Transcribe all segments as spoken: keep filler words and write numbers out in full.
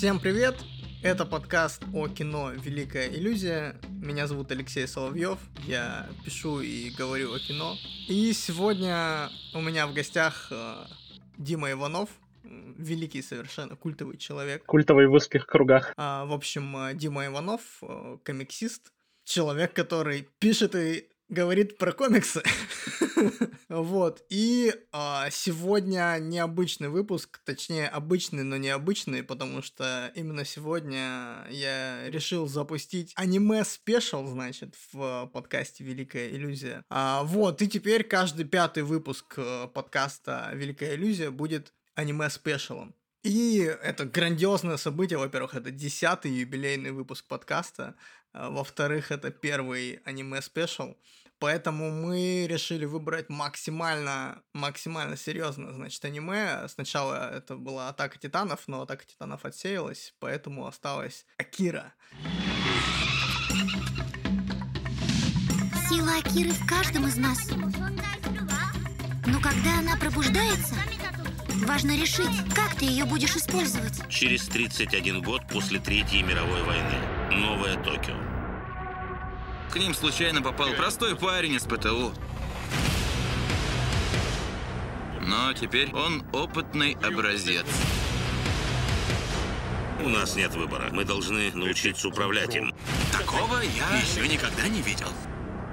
Всем привет! Это подкаст о кино «Великая иллюзия». Меня зовут Алексей Соловьев, я пишу и говорю о кино. И сегодня у меня в гостях Дима Иванов, великий совершенно культовый человек. Культовый в узких кругах. В общем, Дима Иванов, комиксист, человек, который пишет и говорит про комиксы. Вот. И а, сегодня необычный выпуск, точнее обычный, но необычный, потому что именно сегодня я решил запустить аниме-спешл, значит, в подкасте «Великая иллюзия». А, вот. И теперь каждый пятый выпуск подкаста «Великая иллюзия» будет аниме-спешелом. И это грандиозное событие. Во-первых, это десятый юбилейный выпуск подкаста. Во-вторых, это первый аниме-спешл. Поэтому мы решили выбрать максимально, максимально серьезно, значит, аниме. Сначала это была «Атака титанов», но «Атака титанов» отсеялась, поэтому осталась «Акира». Сила Акиры в каждом из нас. Но когда она пробуждается, важно решить, как ты ее будешь использовать. Через тридцать один год после Третьей мировой войны. Новое Токио. К ним случайно попал простой парень из ПТУ. Но теперь он опытный образец. У нас нет выбора. Мы должны научиться управлять им. Такого я еще никогда не видел.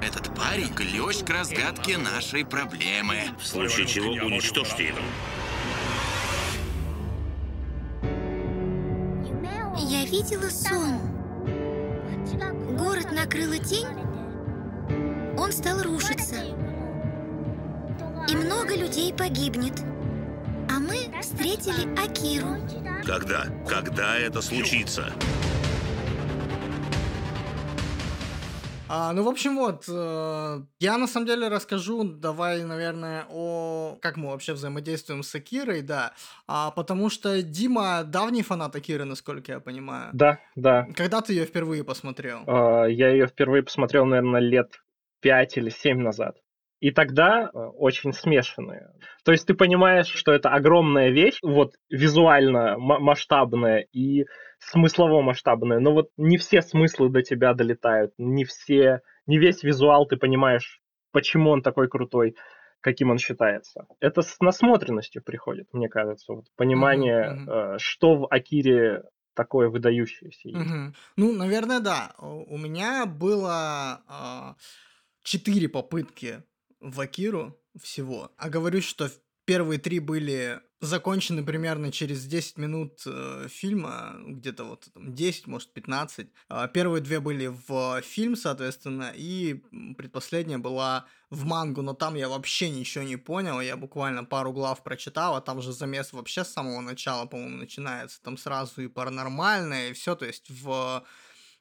Этот парень – ключ к разгадке нашей проблемы. В случае чего уничтожьте его. Я видела сон. Город накрыла тень, он стал рушиться. И много людей погибнет. А мы встретили Акиру. Когда? Когда это случится? А, ну, в общем, вот, э, я на самом деле расскажу, давай, наверное, о... как мы вообще взаимодействуем с Акирой, да, а, потому что Дима давний фанат Акиры, насколько я понимаю. Да, да. Когда ты ее впервые посмотрел? Э, я ее впервые посмотрел, наверное, лет пять или семь назад. И тогда очень смешанные. То есть ты понимаешь, что это огромная вещь, вот визуально м- масштабная и смыслово масштабная, но вот не все смыслы до тебя долетают, не все, не весь визуал ты понимаешь, почему он такой крутой, каким он считается. Это с насмотренностью приходит, мне кажется, вот понимание, mm-hmm. э, что в Акире такое выдающееся. Mm-hmm. Ну, наверное, да. У меня было четыре э, попытки в Акиру всего. А говорю, что первые три были закончены примерно через десять минут э, фильма, где-то вот там, десять, может, пятнадцать. Э, первые две были в фильм, соответственно, и предпоследняя была в мангу, но там я вообще ничего не понял, я буквально пару глав прочитал, а там же замес вообще с самого начала, по-моему, начинается, там сразу и паранормальное, и все, то есть в...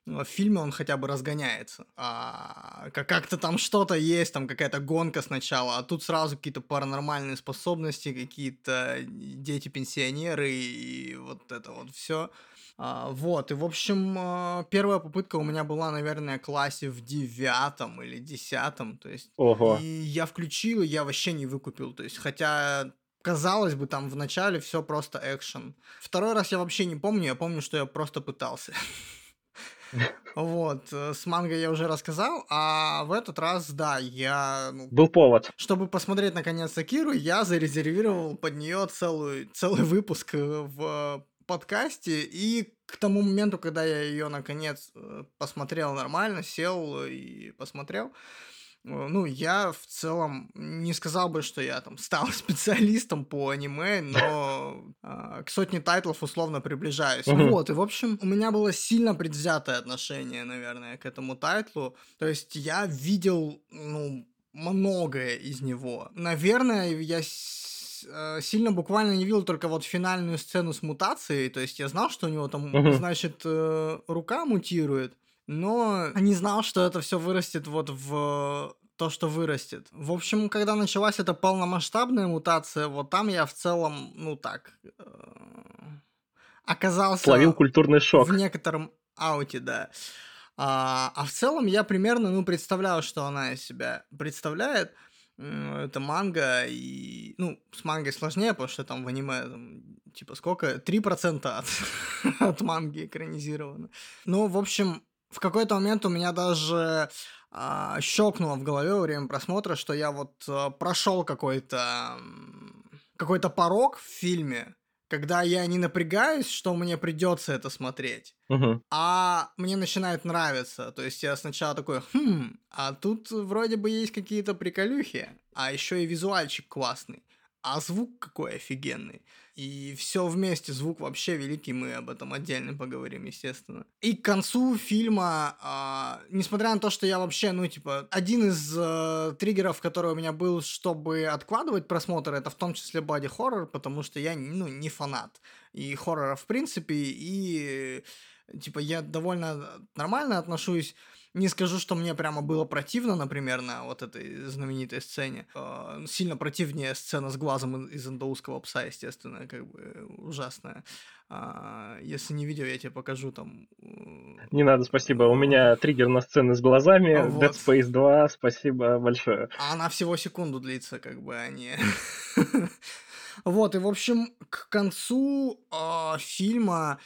В фильме он хотя бы разгоняется. А как-то там что-то есть, там какая-то гонка сначала, а тут сразу какие-то паранормальные способности, какие-то дети-пенсионеры и вот это вот все. А, вот, и в общем, первая попытка у меня была, наверное, в классе в девятом или десятом, то есть. Ого. И я включил, и я вообще не выкупил, то есть, хотя... Казалось бы, там в начале все просто экшен. Второй раз я вообще не помню, я помню, что я просто пытался. Вот, с мангой я уже рассказал, а в этот раз, да, я... Ну, был повод. Чтобы посмотреть, наконец, Акиру, я зарезервировал под нее целую, целый выпуск в подкасте, и к тому моменту, когда я ее, наконец, посмотрел нормально, сел и посмотрел... Ну, я в целом не сказал бы, что я там стал специалистом по аниме, но э, к сотне тайтлов условно приближаюсь. Uh-huh. Вот, и в общем, у меня было сильно предвзятое отношение, наверное, к этому тайтлу. То есть я видел, ну, многое из него. Наверное, я... сильно буквально не видел только вот финальную сцену с мутацией. То есть я знал, что у него там, uh-huh. значит, э, рука мутирует. Но не знал, что это все вырастет вот в то, что вырастет. В общем, когда началась эта полномасштабная мутация, вот там я в целом, ну так, э- оказался... Словил культурный шок. В некотором ауте, да. А, а в целом я примерно, ну, представлял, что она из себя представляет. это манга, и... Ну, с мангой сложнее, потому что там в аниме, там, типа, сколько? три процента от, от манги экранизировано. Ну, в общем, в какой-то момент у меня даже а, щелкнуло в голове во время просмотра, что я вот а, прошел какой-то, какой-то порог в фильме, когда я не напрягаюсь, что мне придется это смотреть, uh-huh. а мне начинает нравиться. То есть я сначала такой, хм, а тут вроде бы есть какие-то приколюхи, а еще и визуальчик классный, а звук какой офигенный. И все вместе, звук вообще великий, мы об этом отдельно поговорим, естественно. И к концу фильма, э, несмотря на то, что я вообще, ну, типа, один из э, триггеров, который у меня был, чтобы откладывать просмотр, это в том числе боди-хоррор, потому что я, ну, не фанат и хоррора в принципе, и, э, типа, я довольно нормально отношусь. Не скажу, что мне прямо было противно, например, на вот этой знаменитой сцене. Э, сильно противнее сцена с глазом из индоусского пса, естественно, как бы ужасная. Э, если не видел, я тебе покажу там... Не надо, спасибо. У меня триггер на сцены с глазами. Вот. Dead Space два, спасибо большое. А она всего секунду длится, как бы, а не... Вот, и, в общем, к концу фильма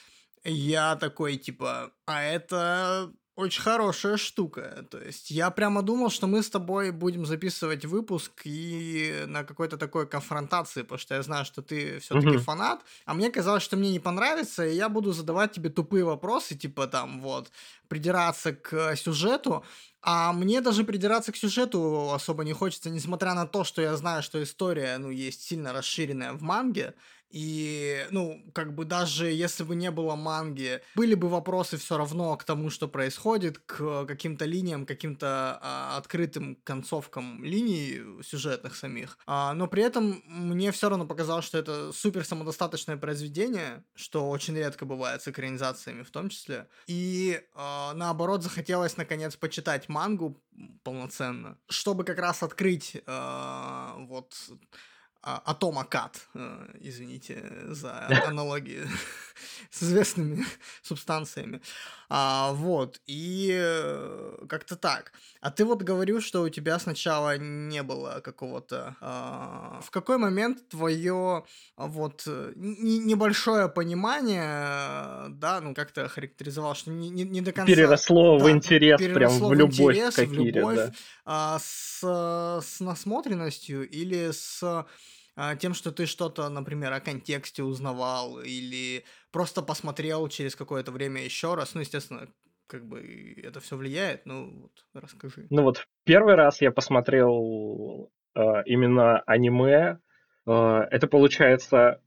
я такой, типа, а это... Очень хорошая штука. То есть я прямо думал, что мы с тобой будем записывать выпуск и на какой-то такой конфронтации, потому что я знаю, что ты все-таки mm-hmm. фанат, а мне казалось, что мне не понравится, и я буду задавать тебе тупые вопросы, типа там вот, придираться к сюжету, а мне даже придираться к сюжету особо не хочется, несмотря на то, что я знаю, что история, ну, есть сильно расширенная в манге. И, ну, как бы даже если бы не было манги, были бы вопросы все равно к тому, что происходит, к каким-то линиям, каким-то а, открытым концовкам линий сюжетных самих. А, но при этом мне все равно показалось, что это супер самодостаточное произведение, что очень редко бывает с экранизациями в том числе. И, а, наоборот, захотелось, наконец, почитать мангу полноценно, чтобы как раз открыть а, вот... Отомо Кат, извините за аналогии с известными субстанциями. А, вот, и как-то так. А ты вот говорил, что у тебя сначала не было какого-то... А, в какой момент твое вот н- небольшое понимание, да, ну как ты охарактеризовал, что не, не, не до конца... Переросло да, в интерес, переросло прям в любовь интерес, к Акире, в любовь, да. а, с, с насмотренностью или с... тем, что ты что-то, например, о контексте узнавал или просто посмотрел через какое-то время еще раз. Ну, естественно, как бы это все влияет. Ну, вот, расскажи. Ну, вот в первый раз я посмотрел э, именно аниме. Э, это, получается,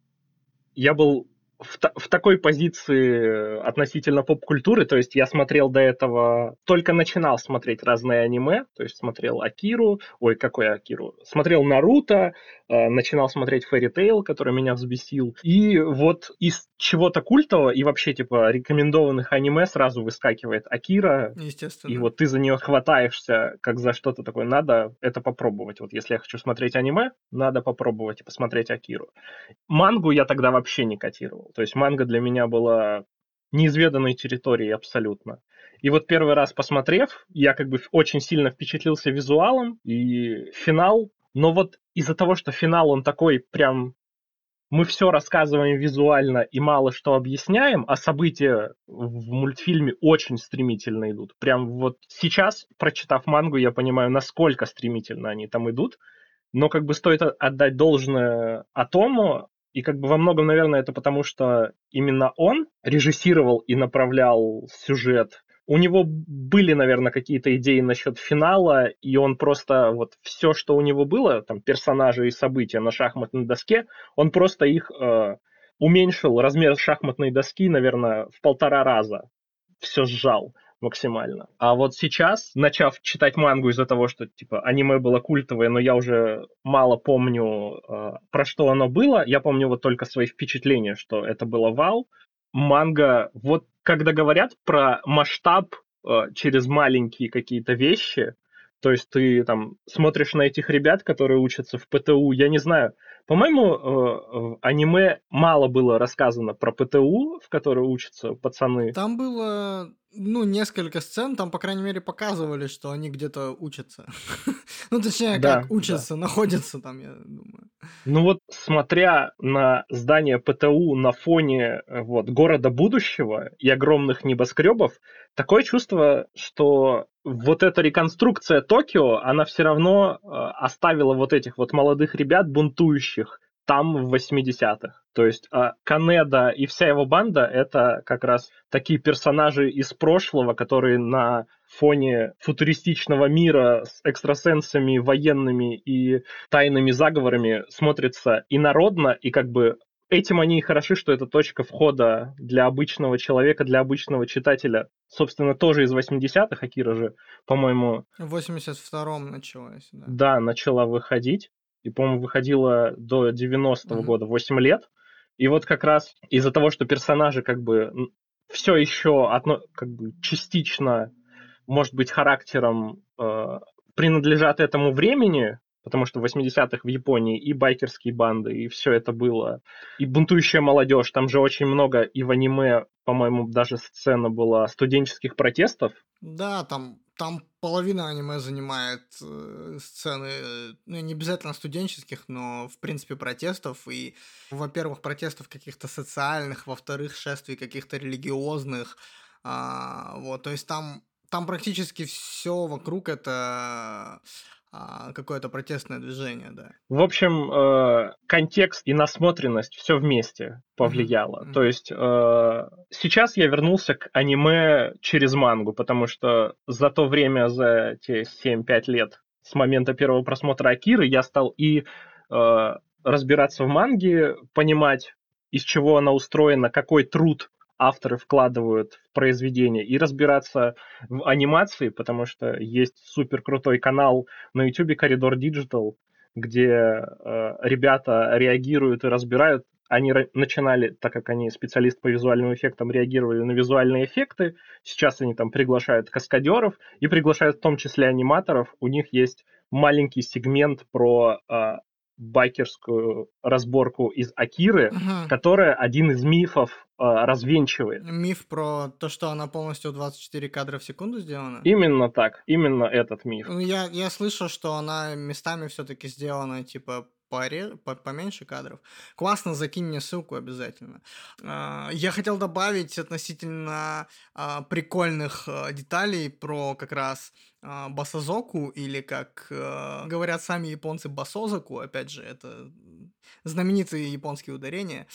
я был в, та- в такой позиции относительно поп-культуры. То есть я смотрел до этого... Только начинал смотреть разные аниме. То есть смотрел Акиру... Ой, какой Акиру? Смотрел Наруто... Начинал смотреть Fairy Tail, который меня взбесил. И вот из чего-то культового и вообще типа рекомендованных аниме сразу выскакивает Акира. Естественно. И вот ты за нее хватаешься, как за что-то такое. Надо это попробовать. Вот если я хочу смотреть аниме, надо попробовать и посмотреть Акиру. Мангу я тогда вообще не котировал. То есть манга для меня была неизведанной территорией абсолютно. И вот первый раз посмотрев, я как бы очень сильно впечатлился визуалом и финал. Но вот из-за того, что финал, он такой прям... Мы все рассказываем визуально и мало что объясняем, а события в мультфильме очень стремительно идут. Прям вот сейчас, прочитав мангу, я понимаю, насколько стремительно они там идут. Но как бы стоит отдать должное Отому. И как бы во многом, наверное, это потому, что именно он режиссировал и направлял сюжет. У него были, наверное, какие-то идеи насчет финала, и он просто вот все, что у него было, там персонажи и события на шахматной доске, он просто их э, уменьшил, размер шахматной доски, наверное, в полтора раза. Все сжал максимально. А вот сейчас, начав читать мангу из-за того, что типа аниме было культовое, но я уже мало помню, э, про что оно было, я помню вот только свои впечатления, что это было вау. Манга, вот когда говорят про масштаб э, через маленькие какие-то вещи, то есть ты там смотришь на этих ребят, которые учатся в ПТУ, я не знаю, По-моему, в аниме мало было рассказано про ПТУ, в которой учатся пацаны. Там было, ну, несколько сцен, там, по крайней мере, показывали, что они где-то учатся. Ну, точнее, как учатся, находятся там, я думаю. Ну вот, смотря на здание ПТУ на фоне вот города будущего и огромных небоскребов, такое чувство, что вот эта реконструкция Токио, она все равно оставила вот этих вот молодых ребят, бунтующих, там в восьмидесятых. То есть Канэда и вся его банда — это как раз такие персонажи из прошлого, которые на фоне футуристичного мира с экстрасенсами, военными и тайными заговорами смотрятся инородно, и как бы этим они и хороши, что это точка входа для обычного человека, для обычного читателя. Собственно, тоже из восьмидесятых, Акира же, по-моему... В восемьдесят втором началась, да. Да, начала выходить. И, по-моему, выходила до девяностого mm-hmm. года, восемь лет. И вот как раз из-за того, что персонажи как бы все еще одно, как бы частично, может быть, характером э, принадлежат этому времени, потому что в восьмидесятых в Японии и байкерские банды, и все это было, и бунтующая молодежь, там же очень много и в аниме, по-моему, даже сцена была студенческих протестов. Да, там... Там половина аниме занимает э, сцены, э, ну, не обязательно студенческих, но, в принципе, протестов. И, во-первых, протестов каких-то социальных, во-вторых, шествий каких-то религиозных. А, вот, то есть там, там практически все вокруг это... какое-то протестное движение, да. В общем, контекст и насмотренность все вместе повлияло. Mm-hmm. То есть сейчас я вернулся к аниме через мангу, потому что за то время, за те семь-пять лет с момента первого просмотра Акиры я стал и разбираться в манге, понимать, из чего она устроена, какой труд авторы вкладывают в произведение, и разбираться в анимации, потому что есть супер крутой канал на Ютубе Коридор Диджитал, где э, ребята реагируют и разбирают. Они ра- начинали, так как они специалист по визуальным эффектам, реагировали на визуальные эффекты. Сейчас они там приглашают каскадеров и приглашают в том числе аниматоров. У них есть маленький сегмент про э, байкерскую разборку из Акиры, ага. которая один из мифов э, развенчивает. Миф про то, что она полностью двадцать четыре кадра в секунду сделана? Именно так, именно этот миф. Я, я слышал, что она местами все-таки сделана, типа, поре... по, поменьше кадров. Классно, закинь мне ссылку обязательно. Э, я хотел добавить относительно э, прикольных э, деталей про как раз басозоку, или, как э, говорят сами японцы, басозоку, опять же, это знаменитые японские ударения.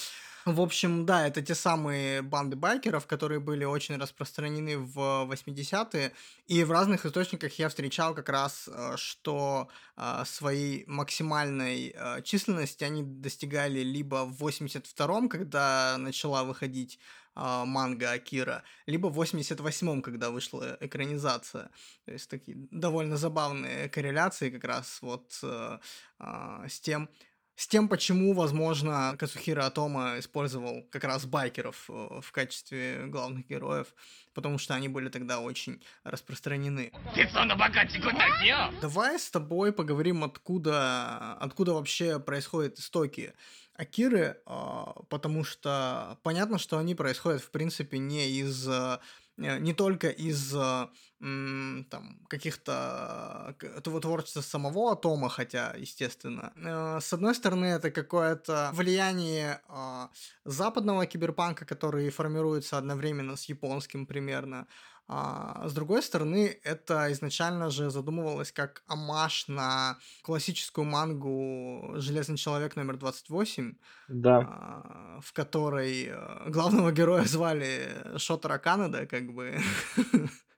В общем, да, это те самые банды байкеров, которые были очень распространены в восьмидесятые, и в разных источниках я встречал как раз, что э, своей максимальной э, численности они достигали либо в восемьдесят втором, когда начала выходить манга Акира, либо в восемьдесят восьмом, когда вышла экранизация. То есть такие довольно забавные корреляции как раз вот э, э, с тем, с тем, почему, возможно, Кацухиро Отомо использовал как раз байкеров в качестве главных героев, потому что они были тогда очень распространены. Давай с тобой поговорим, откуда, откуда вообще происходят истоки Акиры, потому что понятно, что они происходят, в принципе, не из, не только из там, каких-то творчества самого Отомо, хотя, естественно. С одной стороны, это какое-то влияние западного киберпанка, который формируется одновременно с японским примерно. А с другой стороны, это изначально же задумывалось как омаж на классическую мангу «Железный человек» номер двадцать восемь, да. В которой главного героя звали Шотара Канэда, как бы.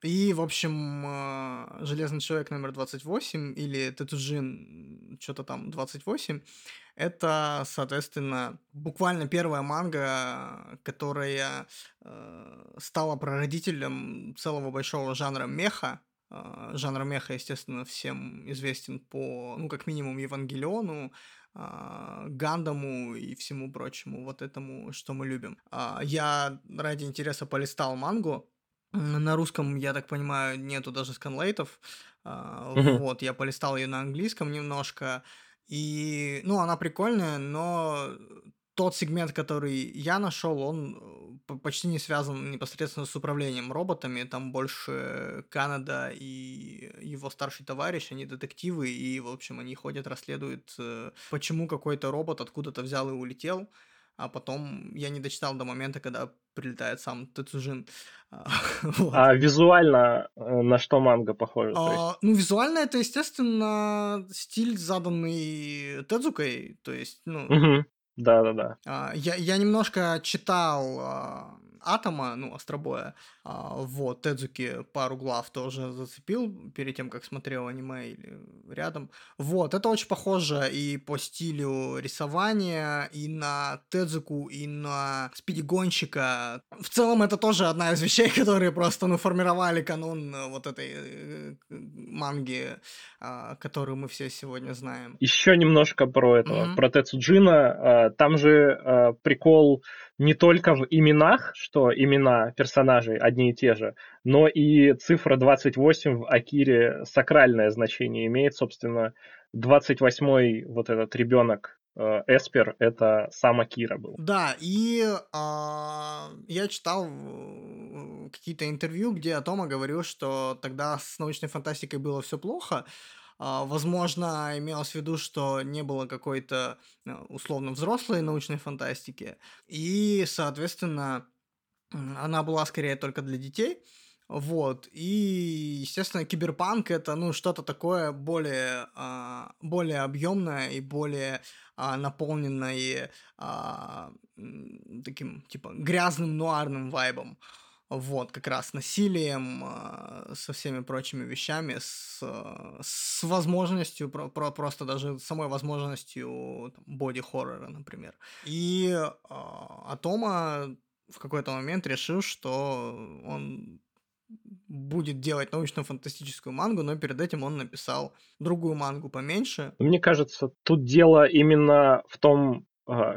И, в общем, «Железный человек» номер двадцать восемь или «Тэцудзин» что-то там двадцать восемь, это, соответственно, буквально первая манга, которая э, стала прародителем целого большого жанра меха. Э, жанр меха, естественно, всем известен по, ну, как минимум, Евангелиону, э, Гандаму и всему прочему, вот этому, что мы любим. Э, я ради интереса полистал мангу. На русском, я так понимаю, нету даже сканлейтов. Э, mm-hmm. Вот, я полистал ее на английском немножко. И, ну, она прикольная, но тот сегмент, который я нашел, он почти не связан непосредственно с управлением роботами. Там больше Канэда и его старший товарищ, они детективы, и, в общем, они ходят, расследуют, почему какой-то робот откуда-то взял и улетел. А потом я не дочитал до момента, когда прилетает сам Тэцудзин. Вот. А визуально на что манга похожа? А, ну, визуально это, естественно, стиль, заданный Тэдзукой. То есть, ну... Угу. Да-да-да. А, я, я немножко читал а, Атома, ну, Астробоя. А, вот, Тэдзуки пару глав тоже зацепил перед тем, как смотрел аниме или рядом. Вот, это очень похоже и по стилю рисования, и на Тэдзуку, и на Спиди Гонщика. В целом, это тоже одна из вещей, которые просто, ну, формировали канон вот этой манги, а, которую мы все сегодня знаем. Еще немножко про этого, mm-hmm. про Тэцудзина. Там же э, прикол не только в именах, что имена персонажей одни и те же, но и цифра двадцать восемь в Акире сакральное значение имеет. Собственно, двадцать восьмой вот этот ребенок э, Эспер, это сам Акира был. Да, и э, я читал какие-то интервью, где Отомо говорил, что тогда с научной фантастикой было все плохо. Возможно, имелось в виду, что не было какой-то условно взрослой научной фантастики, и, соответственно, она была скорее только для детей. Вот, и, естественно, киберпанк — это, ну, что-то такое более, более объемное и более наполненное таким, типа, грязным нуарным вайбом. Вот, как раз насилием, со всеми прочими вещами, с, с возможностью, про, про, просто даже самой возможностью там, боди-хоррора, например. И э, Отомо в какой-то момент решил, что он будет делать научно-фантастическую мангу, но перед этим он написал другую мангу поменьше. Мне кажется, тут дело именно в том,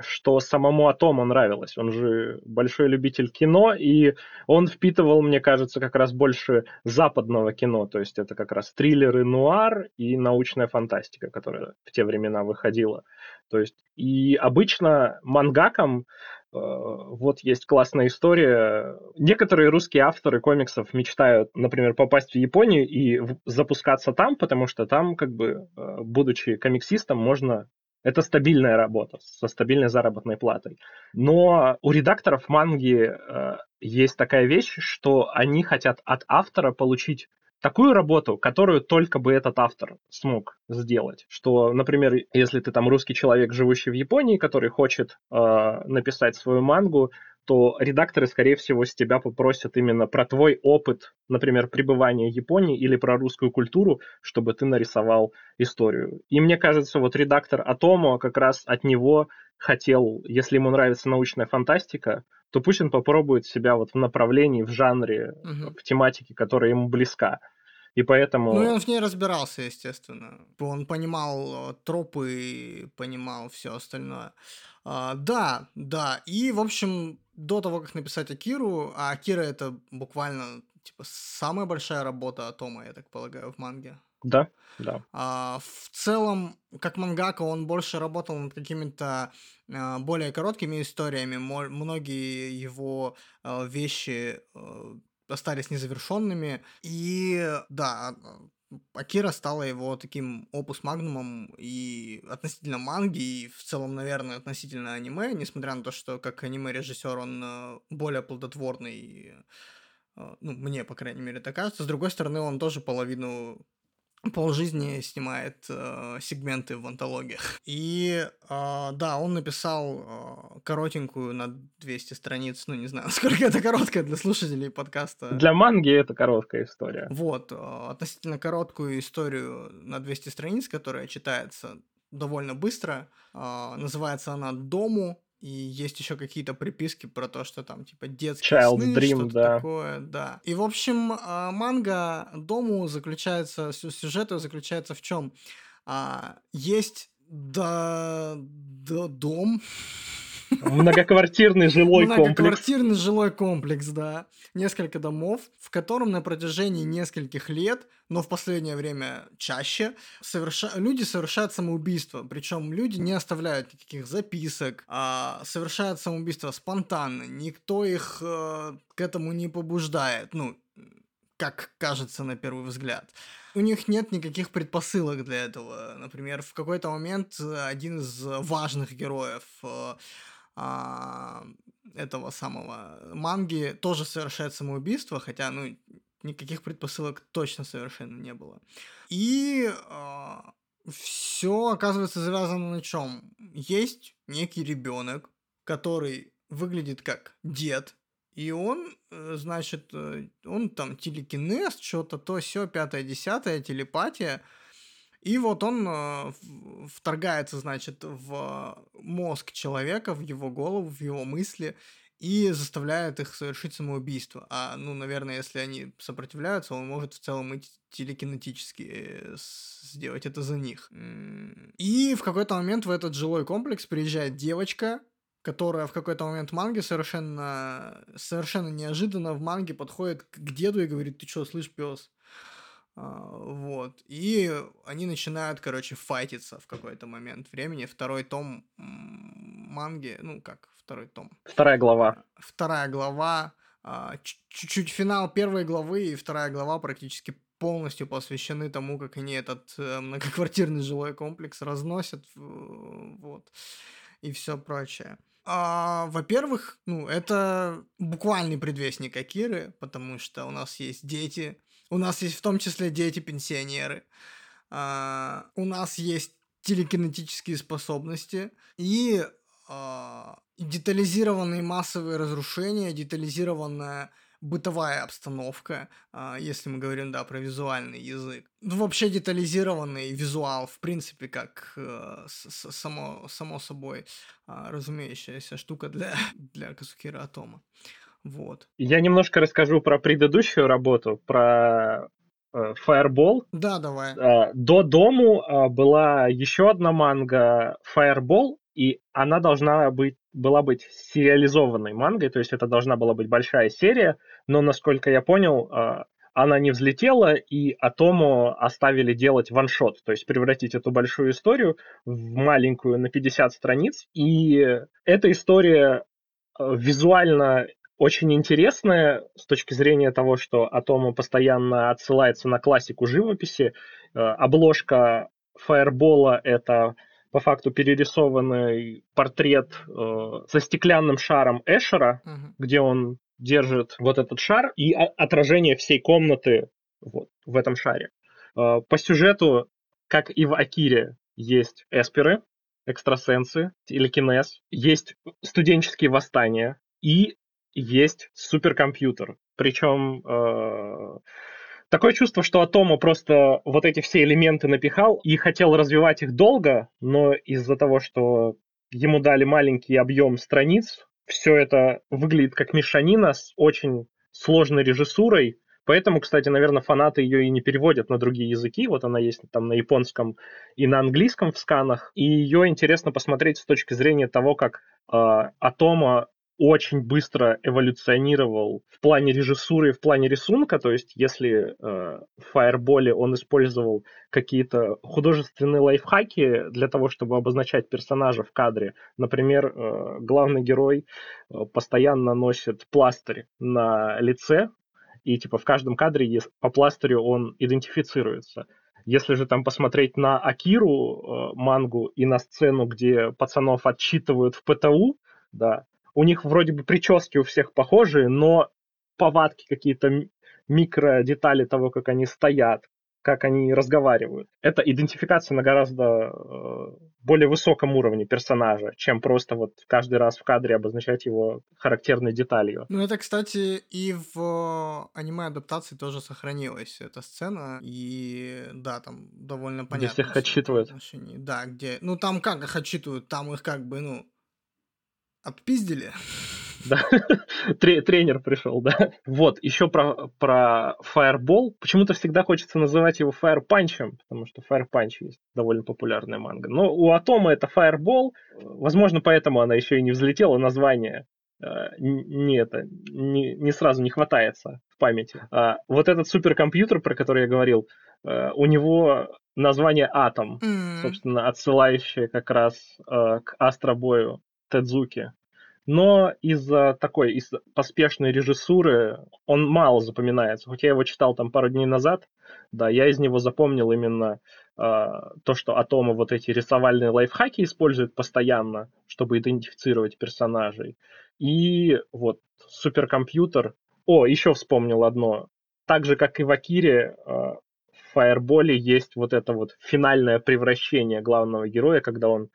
что самому Отомо нравилось. Он же большой любитель кино, и он впитывал, мне кажется, как раз больше западного кино. То есть это как раз триллеры, нуар и научная фантастика, которая в те времена выходила. То есть и обычно мангакам вот есть классная история. Некоторые русские авторы комиксов мечтают, например, попасть в Японию и запускаться там, потому что там, как бы, будучи комиксистом, можно... Это стабильная работа со стабильной заработной платой. Но у редакторов манги э, есть такая вещь, что они хотят от автора получить такую работу, которую только бы этот автор смог сделать. Что, например, если ты там русский человек, живущий в Японии, который хочет э, написать свою мангу, то редакторы, скорее всего, с тебя попросят именно про твой опыт, например, пребывания в Японии или про русскую культуру, чтобы ты нарисовал историю. И мне кажется, вот редактор Отомо как раз от него хотел, если ему нравится научная фантастика, то пусть он попробует себя вот в направлении, в жанре, угу. в тематике, которая ему близка. И поэтому... Ну, и он в ней разбирался, естественно. Он понимал тропы, понимал все остальное. А, да, да. И, в общем, до того, как написать Акиру, а Акира — это буквально типа самая большая работа Отомо, я так полагаю, в манге. Да, да. А, в целом, как мангака, он больше работал над какими-то а, более короткими историями. Мо- многие его а, вещи... А, остались незавершенными, и да, Акира стала его таким опус-магнумом и относительно манги, и в целом, наверное, относительно аниме, несмотря на то, что как аниме-режиссер он более плодотворный, ну, мне, по крайней мере, так кажется. С другой стороны, он тоже половину... полжизни снимает э, сегменты в антологиях. И э, да, он написал э, коротенькую на двести страниц, ну не знаю, сколько это короткая для слушателей подкаста. Для манги это короткая история. Вот, э, относительно короткую историю на двести страниц, которая читается довольно быстро. Э, называется она «Дому». И есть еще какие-то приписки про то, что там, типа, детские Child сны, Dream, что-то да. такое, да. И, в общем, манга Дому заключается, сюжет ее заключается в чем? Есть да, да, дом, Многоквартирный жилой комплекс. Многоквартирный жилой комплекс, да. Несколько домов, в котором на протяжении нескольких лет, но в последнее время чаще, соверша... люди совершают самоубийство. Причем люди не оставляют никаких записок, а совершают самоубийство спонтанно. Никто их э, к этому не побуждает, ну, как кажется на первый взгляд. У них нет никаких предпосылок для этого. Например, в какой-то момент один из важных героев э, э, этого самого манги тоже совершает самоубийство, хотя, ну, никаких предпосылок точно совершенно не было. И э, все оказывается завязано на чем? Есть некий ребенок, который выглядит как дед, и он, значит, он там телекинез, что-то то сё, пятое, десятое, телепатия. И вот он вторгается, значит, в мозг человека, в его голову, в его мысли и заставляет их совершить самоубийство. А, ну, наверное, если они сопротивляются, он может в целом и телекинетически сделать это за них. И в какой-то момент в этот жилой комплекс приезжает девочка, которая в какой-то момент манги совершенно, совершенно неожиданно в манге подходит к деду и говорит: «Ты чё, слышь, пёс?» А, вот. И они начинают, короче, файтиться в какой-то момент времени. Второй том манги, ну как, второй том. Вторая глава. Вторая глава. А, чуть-чуть финал первой главы и вторая глава практически полностью посвящены тому, как они этот многоквартирный жилой комплекс разносят. Вот. И все прочее. А, во-первых, ну, это буквальный предвестник Акиры, потому что у нас есть дети, у нас есть в том числе дети-пенсионеры, а, у нас есть телекинетические способности и а, детализированные массовые разрушения, детализированная бытовая обстановка, а, если мы говорим, да, про визуальный язык. Ну, вообще детализированный визуал, в принципе, как э, с, само, само собой э, разумеющаяся штука для, для Кацухиро Отомо. Вот. Я немножко расскажу про предыдущую работу, про э, Fireball. Да, давай. Э, до Дому э, была еще одна манга Fireball, и она должна быть, была быть сериализованной мангой, то есть это должна была быть большая серия, но, насколько я понял, она не взлетела, и Отому оставили делать ваншот, то есть превратить эту большую историю в маленькую на пятьдесят страниц. И эта история визуально очень интересная с точки зрения того, что Отому постоянно отсылается на классику живописи. Обложка Фаербола — это по факту перерисованный портрет э, со стеклянным шаром Эшера, угу. где он держит вот этот шар, и отражение всей комнаты вот в этом шаре. Э, по сюжету, как и в Акире, есть эсперы, экстрасенсы, телекинез, есть студенческие восстания и есть суперкомпьютер. Причем э, такое чувство, что Отомо просто вот эти все элементы напихал и хотел развивать их долго, но из-за того, что ему дали маленький объем страниц, все это выглядит как мешанина с очень сложной режиссурой. Поэтому, кстати, наверное, фанаты ее и не переводят на другие языки. Вот она есть там на японском и на английском в сканах. И ее интересно посмотреть с точки зрения того, как э, Отомо очень быстро эволюционировал в плане режиссуры и в плане рисунка. То есть, если э, в Фаерболе он использовал какие-то художественные лайфхаки для того, чтобы обозначать персонажа в кадре. Например, э, главный герой э, постоянно носит пластырь на лице, и типа в каждом кадре по пластырю он идентифицируется. Если же там посмотреть на Акиру, э, мангу, и на сцену, где пацанов отчитывают в ПТУ, да, у них вроде бы прически у всех похожие, но повадки какие-то, микродетали того, как они стоят, как они разговаривают. Это идентификация на гораздо э, более высоком уровне персонажа, чем просто вот каждый раз в кадре обозначать его характерной деталью. Ну это, кстати, и в аниме-адаптации тоже сохранилась эта сцена, и да, там довольно понятно. Где всех отчитывают. Да, где... Ну там как их отчитывают, там их как бы, ну... отпиздили, Да. Тренер пришел, да. Вот, еще про, про Fireball. Почему-то всегда хочется называть его Fire Punch'ем, потому что Fire Punch есть довольно популярная манга. Но у Отомо это Fireball. Возможно, поэтому она еще и не взлетела. Название не, это, не, не сразу не хватается в памяти. А вот этот суперкомпьютер, про который я говорил, у него название Атом, mm. собственно, отсылающее как раз к Астробою Тэдзуки. Но из-за такой из поспешной режиссуры он мало запоминается. Хоть я его читал там пару дней назад, да, я из него запомнил именно э, то, что Отомо вот эти рисовальные лайфхаки использует постоянно, чтобы идентифицировать персонажей. И вот суперкомпьютер. О, еще вспомнил одно. Так же, как и в Акире, э, в Fireball'е есть вот это вот финальное превращение главного героя, когда он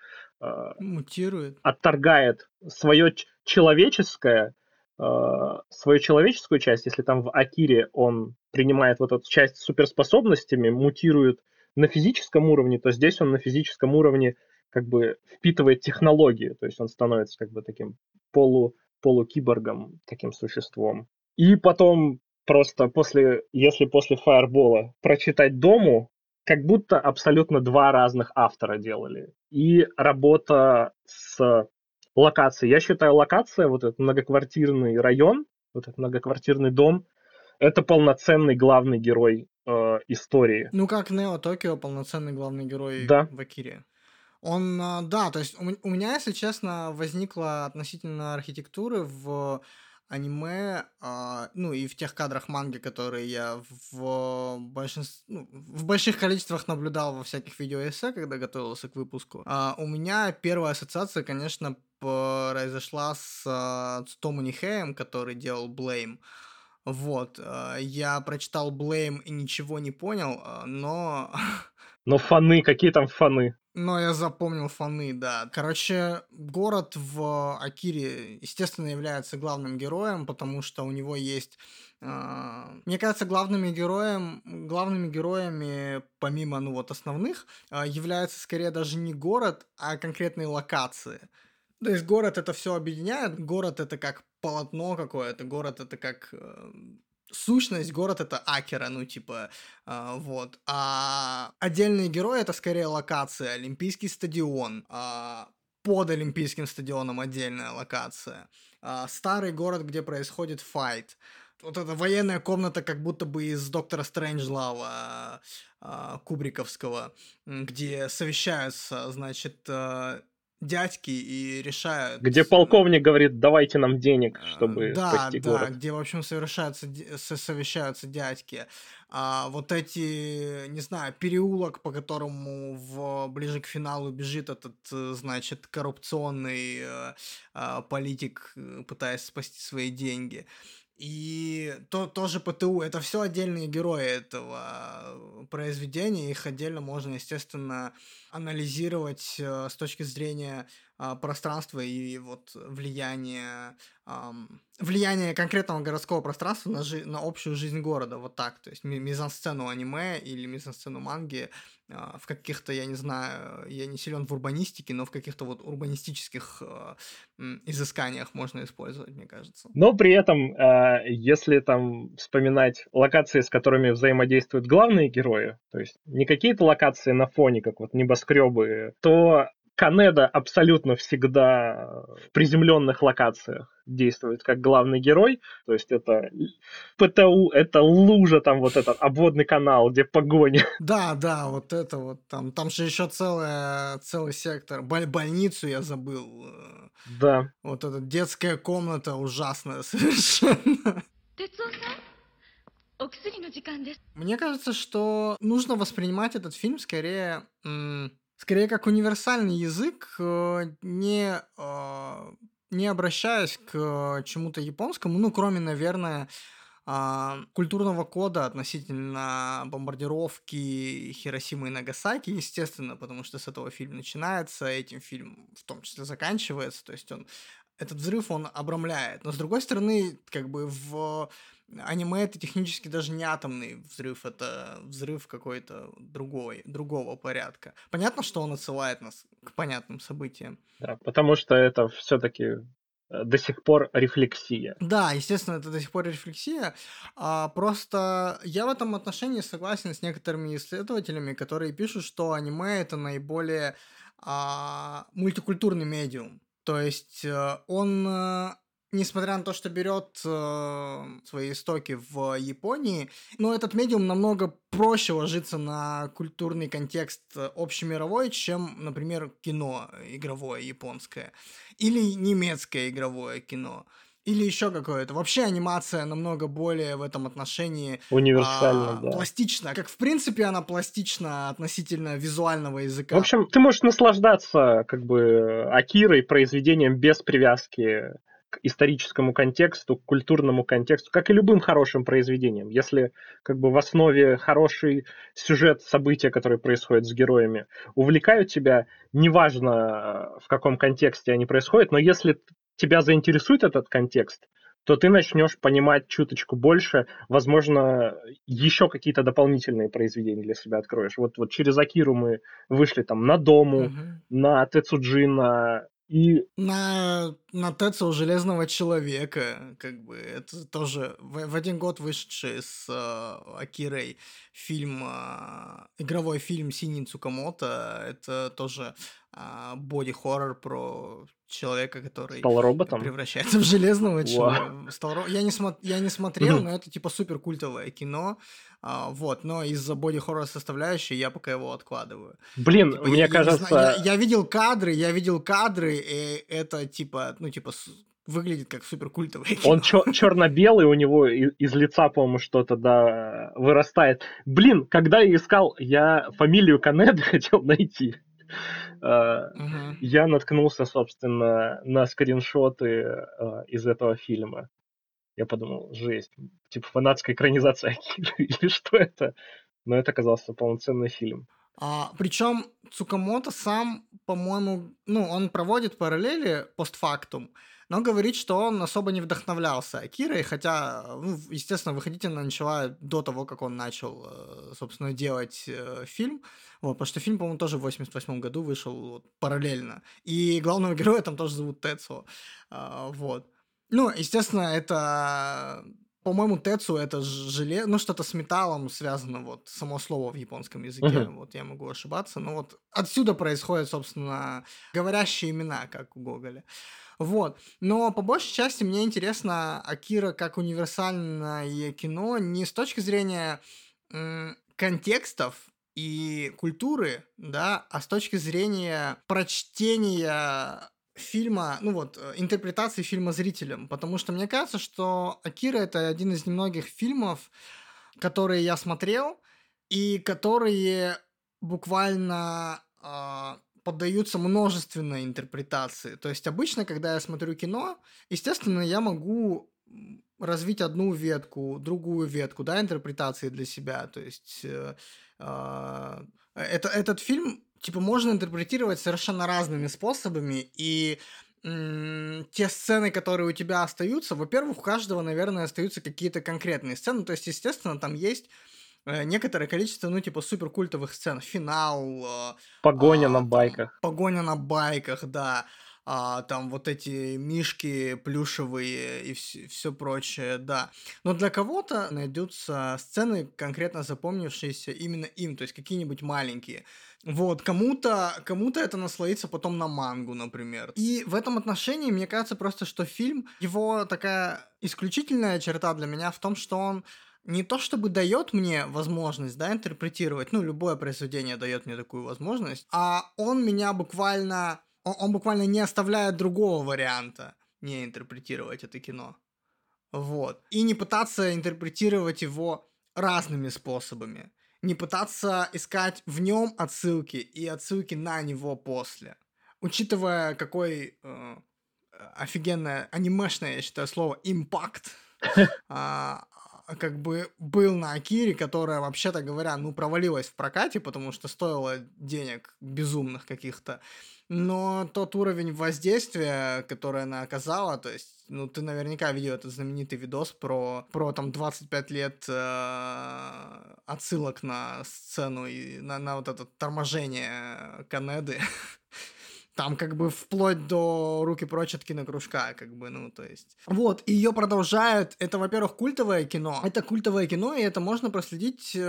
мутирует, отторгает свое человеческое, свою человеческую часть, если там в Акире он принимает вот эту часть с суперспособностями, мутирует на физическом уровне, то здесь он на физическом уровне как бы впитывает технологии, то есть он становится как бы таким полу, полукиборгом, таким существом. И потом просто после, если после Fireball'а прочитать Дому, как будто абсолютно два разных автора делали. И работа с локацией. Я считаю, локация, вот этот многоквартирный район, вот этот многоквартирный дом, это полноценный главный герой э, истории. Ну, как Нео-Токио, полноценный главный герой, да, в Акире. Он, да, то есть у меня, если честно, возникло относительно архитектуры в аниме, э, ну и в тех кадрах манги, которые я в, большинств... ну, в больших количествах наблюдал во всяких видеоэссе, когда готовился к выпуску, э, у меня первая ассоциация, конечно, произошла с э, Цутому Нихеем, который делал Blame. Вот, э, я прочитал Blame и ничего не понял, э, но... Но фаны, какие там фаны? Но я запомнил фаны, да. Короче, город в Акире, естественно, является главным героем, потому что у него есть... Э, мне кажется, главными, героем, главными героями, помимо, ну вот, основных, э, является скорее даже не город, а конкретные локации. То есть город это все объединяет, город это как полотно какое-то, город это как... Э, сущность, город — это Акира, ну, типа, э, вот. А отдельные герои — это скорее локация, Олимпийский стадион, э, под Олимпийским стадионом отдельная локация, э, старый город, где происходит файт, вот эта военная комната как будто бы из «Доктора Стрэнджлава» э, Кубриковского, где совещаются, значит... Э, дядьки и решают... Где полковник говорит, давайте нам денег, чтобы да, спасти да, город. Да, да, где, в общем, совершаются, совещаются дядьки. А вот эти, не знаю, переулок, по которому в, ближе к финалу бежит этот, значит, коррупционный а, политик, пытаясь спасти свои деньги. И то, тоже ПТУ. Это все отдельные герои этого произведения. Их отдельно можно, естественно, анализировать э, с точки зрения э, пространства и вот влияния, э, влияния конкретного городского пространства на, жи- на общую жизнь города. Вот так. То есть мизансцену аниме или мизансцену манги э, в каких-то, я не знаю, я не силен в урбанистике, но в каких-то вот урбанистических э, э, изысканиях можно использовать, мне кажется. Но при этом, э, если там вспоминать локации, с которыми взаимодействуют главные герои, то есть не какие-то локации на фоне, как вот небо скребы, то Канэда абсолютно всегда в приземленных локациях действует как главный герой. То есть это ПТУ, это лужа, там вот этот обводный канал, где погоня. Да, да, вот это вот там. Там же еще целая, целый сектор. Боль, больницу я забыл. Да. Вот эта детская комната ужасная совершенно. Мне кажется, что нужно воспринимать этот фильм скорее, м- скорее как универсальный язык, не, э- не обращаясь к чему-то японскому, ну, кроме, наверное, э- культурного кода относительно бомбардировки Хиросимы и Нагасаки, естественно, потому что с этого фильм начинается, этим фильм в том числе заканчивается, то есть он, этот взрыв он обрамляет. Но, с другой стороны, как бы в... аниме — это технически даже не атомный взрыв, это взрыв какой-то другой, другого порядка. Понятно, что он отсылает нас к понятным событиям. Да, потому что это все-таки до сих пор рефлексия. Да, естественно, это до сих пор рефлексия. А просто я в этом отношении согласен с некоторыми исследователями, которые пишут, что аниме — это наиболее а, мультикультурный медиум. То есть он... Несмотря на то, что берет э, свои истоки в Японии, но этот медиум намного проще ложится на культурный контекст общемировой, чем, например, кино игровое японское, или немецкое игровое кино, или еще какое-то. Вообще анимация намного более в этом отношении универсальна, а, да. пластична. Как в принципе она пластична относительно визуального языка. В общем, ты можешь наслаждаться как бы Акирой, произведением без привязки к историческому контексту, к культурному контексту, как и любым хорошим произведением. Если как бы в основе хороший сюжет, события, которые происходят с героями, увлекают тебя, неважно в каком контексте они происходят, но если тебя заинтересует этот контекст, то ты начнешь понимать чуточку больше, возможно, еще какие-то дополнительные произведения для себя откроешь. Вот, вот через Акиру мы вышли там на Дому, угу. на Тэцудзина, И... На, на Тэцу Железного Человека, как бы, это тоже в, в один год вышедший с э, Акирой фильм, э, игровой фильм «Синъя Цукамото», это тоже э, боди-хоррор про человека, который стал роботом? Превращается в Железного Человека. Стал... Я, не смо... Я не смотрел, mm-hmm. но это типа суперкультовое кино. А, вот, но из-за боди-хоррора составляющей я пока его откладываю. Блин, типа, мне я, кажется... Я, знаю, я, я видел кадры, я видел кадры, и это типа, ну типа, с... выглядит как суперкультовое кино. Он чер- черно-белый, у него из лица, по-моему, что-то, да, вырастает. Блин, когда я искал, я фамилию Канэда хотел найти. Uh, uh-huh. Я наткнулся, собственно, на скриншоты uh, из этого фильма. Я подумал, жесть, типа фанатская экранизация Акиры или что это? Но это оказался полноценный фильм. А, причем Цукамото сам, по-моему, ну, он проводит параллели постфактум, но говорит, что он особо не вдохновлялся Акирой, хотя, ну, естественно, выходить она начала до того, как он начал, собственно, делать э, фильм, вот, потому что фильм, по-моему, тоже в восемьдесят восьмом году вышел вот, параллельно, и главного героя там тоже зовут Тэцу, э, вот. Ну, естественно, это... По-моему, Тэцу это желе... Ну, что-то с металлом связано, вот, само слово в японском языке, uh-huh. вот, я могу ошибаться, но вот отсюда происходят, собственно, говорящие имена, как у Гоголя. Вот, но по большей части мне интересно Акира как универсальное кино не с точки зрения м- контекстов и культуры, да, а с точки зрения прочтения... фильма, ну вот, интерпретации фильма зрителям, потому что мне кажется, что Акира — это один из немногих фильмов, которые я смотрел, и которые буквально э, поддаются множественной интерпретации. То есть обычно, когда я смотрю кино, естественно, я могу развить одну ветку, другую ветку, да, интерпретации для себя. То есть э, э, это, этот фильм... Типа, можно интерпретировать совершенно разными способами, и м- те сцены, которые у тебя остаются, во-первых, у каждого, наверное, остаются какие-то конкретные сцены, то есть, естественно, там есть э, некоторое количество, ну, типа, суперкультовых сцен, финал... Э, погоня э, на байках. Там, погоня на байках, да, э, там вот эти мишки плюшевые и вс- все прочее, да. Но для кого-то найдутся сцены, конкретно запомнившиеся именно им, то есть какие-нибудь маленькие. Вот, кому-то, кому-то это наслоится потом на мангу, например. И в этом отношении, мне кажется, просто, что фильм, его такая исключительная черта для меня в том, что он не то чтобы дает мне возможность, да, интерпретировать, ну, любое произведение дает мне такую возможность, а он меня буквально, он, он буквально не оставляет другого варианта не интерпретировать это кино. Вот. И не пытаться интерпретировать его разными способами. Не пытаться искать в нем отсылки и отсылки на него после. Учитывая, какой э, офигенное анимешное, я считаю, слово «импакт» э, как бы был на Акире, которая, вообще-то говоря, ну, провалилась в прокате, потому что стоила денег безумных каких-то. Но тот уровень воздействия, который она оказала, то есть, ну, ты наверняка видел этот знаменитый видос про, про там, двадцать пять лет э, отсылок на сцену и на, на вот это торможение Канэды. Там как бы вплоть до руки прочь от кинокружка, как бы, ну, то есть. Вот, и ее продолжают. Это, во-первых, культовое кино. Это культовое кино, и это можно проследить э,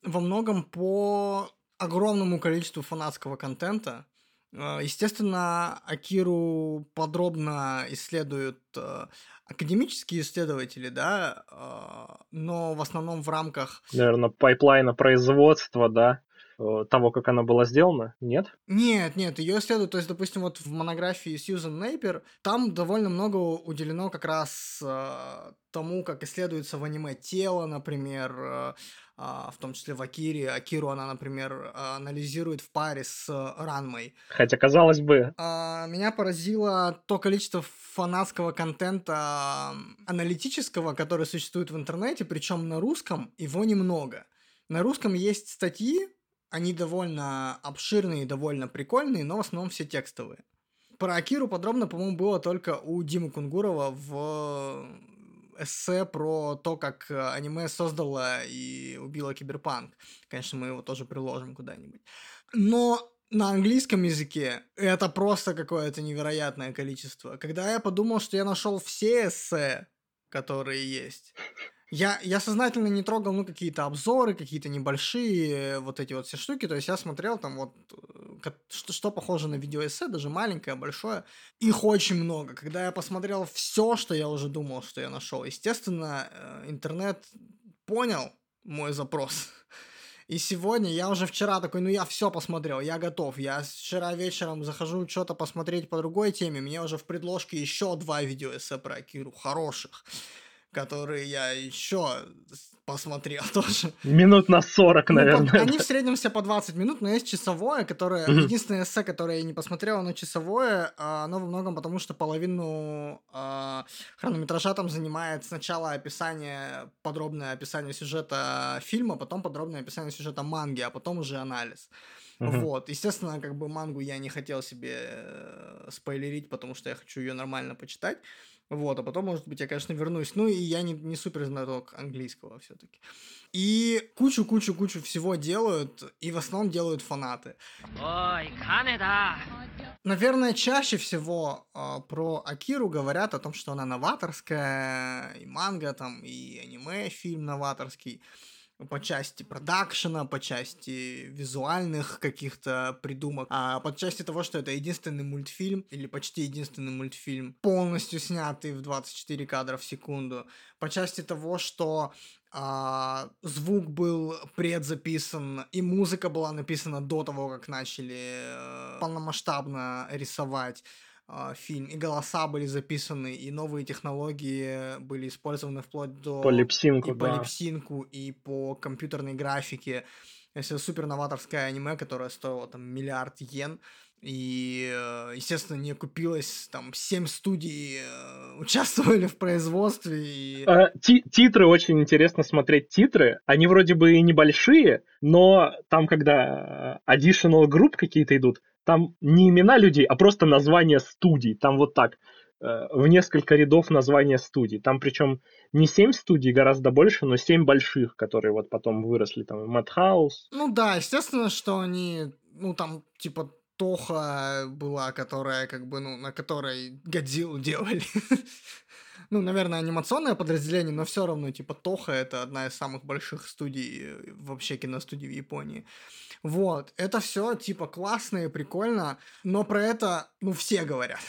во многом по огромному количеству фанатского контента. Естественно, Акиру подробно исследуют э, академические исследователи, да, э, но в основном в рамках... Наверное, пайплайна производства, да, э, того, как она была сделана, нет? Нет, нет, ее исследуют, то есть, допустим, вот в монографии Сьюзен Нейпер, там довольно много уделено как раз э, тому, как исследуется в аниме тело, например, э, э, в том числе в Акире. Акиру она, например, анализирует в паре с э, Ранмой. Хотя, казалось бы... Э, меня поразило то количество фанатского контента аналитического, который существует в интернете, причем на русском его немного. На русском есть статьи, они довольно обширные, довольно прикольные, но в основном все текстовые. Про Акиру подробно, по-моему, было только у Димы Кунгурова в... эссе про то, как аниме создало и убило киберпанк. Конечно, мы его тоже приложим куда-нибудь. Но на английском языке это просто какое-то невероятное количество. Когда я подумал, что я нашел все эссе, которые есть, я, я сознательно не трогал, ну, какие-то обзоры, какие-то небольшие вот эти вот все штуки. То есть я смотрел там вот, что, что похоже на видеоэссе, даже маленькое, большое. Их очень много. Когда я посмотрел все, что я уже думал, что я нашел, естественно, интернет понял мой запрос. И сегодня, я уже вчера такой, ну, я все посмотрел, я готов. Я вчера вечером захожу что-то посмотреть по другой теме. Мне уже в предложке еще два видеоэссе про Акиру хороших, которые я еще посмотрел тоже. Минут на сорок, наверное. Ну, они в среднем все по двадцать минут, но есть часовое, которое... Mm-hmm. Единственное эссе, которое я не посмотрел, оно часовое, оно во многом потому, что половину э, хронометража там занимает сначала описание, подробное описание сюжета фильма, потом подробное описание сюжета манги, а потом уже анализ. Mm-hmm. Вот. Естественно, как бы мангу я не хотел себе спойлерить, потому что я хочу ее нормально почитать. Вот, а потом, может быть, я, конечно, вернусь. Ну, и я не, не супер знаток английского все-таки. И кучу-кучу-кучу всего делают, и в основном делают фанаты. Ой, Канэда! Наверное, чаще всего э, про Акиру говорят о том, что она новаторская, и манга, там, и аниме, фильм новаторский. По части продакшена, по части визуальных каких-то придумок, а по части того, что это единственный мультфильм, или почти единственный мультфильм, полностью снятый в двадцать четыре кадра в секунду, по части того, что а, звук был предзаписан, и музыка была написана до того, как начали полномасштабно рисовать фильм, и голоса были записаны, и новые технологии были использованы вплоть до... По липсинку, и да. По липсинку, и по компьютерной графике. Это суперноваторское аниме, которое стоило там миллиард йен, и, естественно, не купилось, там, семь студий участвовали в производстве. И... А, ти- титры, очень интересно смотреть титры, они вроде бы и небольшие, но там, когда additional group какие-то идут, там не имена людей, а просто названия студий. Там вот так, э, в несколько рядов названия студий. Там причем не семь студий, гораздо больше, но семь больших, которые вот потом выросли. Там Madhouse. Ну да, естественно, что они... Ну там типа Тоха была, которая как бы, ну, на которой Годзиллу делали. Ну, наверное, анимационное подразделение, но все равно, типа, Тоха — это одна из самых больших студий, вообще киностудий в Японии. Вот, это все типа, классно и прикольно, но про это, ну, все говорят.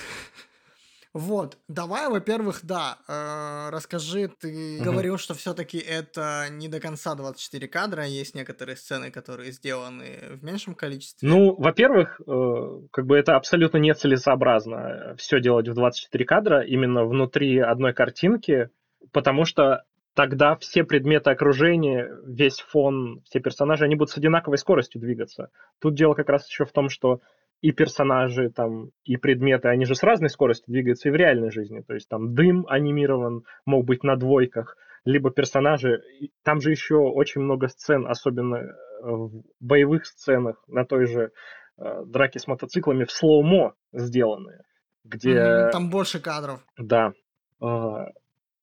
Вот, давай, во-первых, да, э, расскажи, ты угу. говорил, что все-таки это не до конца двадцать четыре кадра, есть некоторые сцены, которые сделаны в меньшем количестве. Ну, во-первых, э, как бы это абсолютно нецелесообразно, все делать в двадцать четыре кадра именно внутри одной картинки, потому что тогда все предметы окружения, весь фон, все персонажи, они будут с одинаковой скоростью двигаться. Тут дело как раз еще в том, что и персонажи, там, и предметы, они же с разной скоростью двигаются и в реальной жизни. То есть там дым анимирован, мог быть на двойках, либо персонажи. Там же еще очень много сцен, особенно в боевых сценах, на той же э, драке с мотоциклами, в слоумо сделанные. Где... Там больше кадров. Да. Э,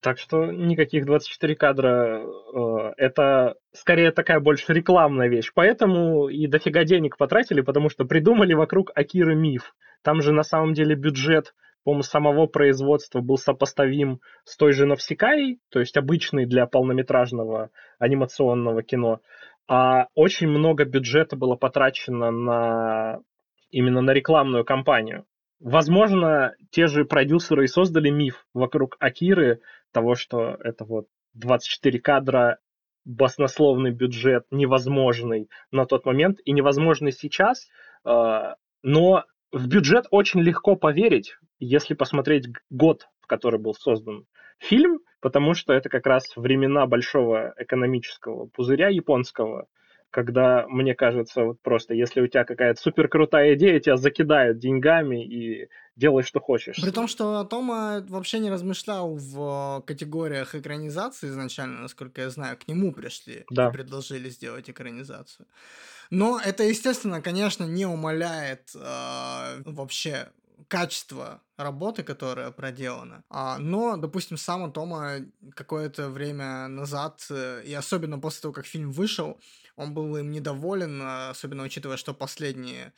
так что никаких двадцать четыре кадра. Э, это... Скорее, такая больше рекламная вещь. Поэтому и дофига денег потратили, потому что придумали вокруг Акиры миф. Там же на самом деле бюджет, по-моему, самого производства был сопоставим с той же Навсекай, то есть обычный для полнометражного анимационного кино. А очень много бюджета было потрачено на именно на рекламную кампанию. Возможно, те же продюсеры и создали миф вокруг Акиры, того, что это вот двадцать четыре кадра, баснословный бюджет, невозможный на тот момент и невозможный сейчас, но в бюджет очень легко поверить, если посмотреть год, в который был создан фильм, потому что это как раз времена большого экономического пузыря японского, когда, мне кажется, вот просто, если у тебя какая-то суперкрутая идея, тебя закидают деньгами и делай, что хочешь. При том, что Отомо вообще не размышлял в категориях экранизации изначально, насколько я знаю, к нему пришли да. и предложили сделать экранизацию. Но это, естественно, конечно, не умаляет э, вообще качество работы, которая проделана. А, но, допустим, сам Отомо какое-то время назад, и особенно после того, как фильм вышел, он был им недоволен, особенно учитывая, что последние,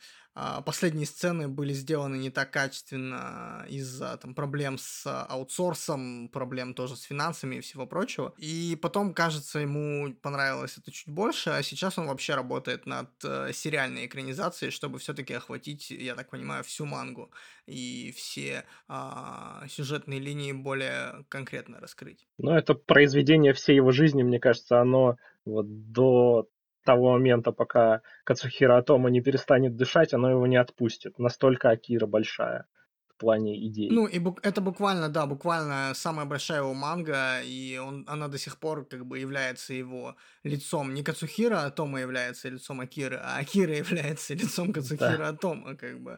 последние сцены были сделаны не так качественно из-за там, проблем с аутсорсом, проблем тоже с финансами и всего прочего. И потом, кажется, ему понравилось это чуть больше, а сейчас он вообще работает над сериальной экранизацией, чтобы все-таки охватить, я так понимаю, всю мангу и все а, сюжетные линии более конкретно раскрыть. Ну, это произведение всей его жизни, мне кажется, оно вот до того момента, пока Кацухиро Отомо не перестанет дышать, оно его не отпустит. Настолько Акира большая в плане идей. Ну, и бу- это буквально, да, буквально самая большая его манга, и он, она до сих пор как бы является его лицом. Не Кацухиро Отомо является лицом Акиры, а Акира является лицом Кацухиро да. Отомо, как бы.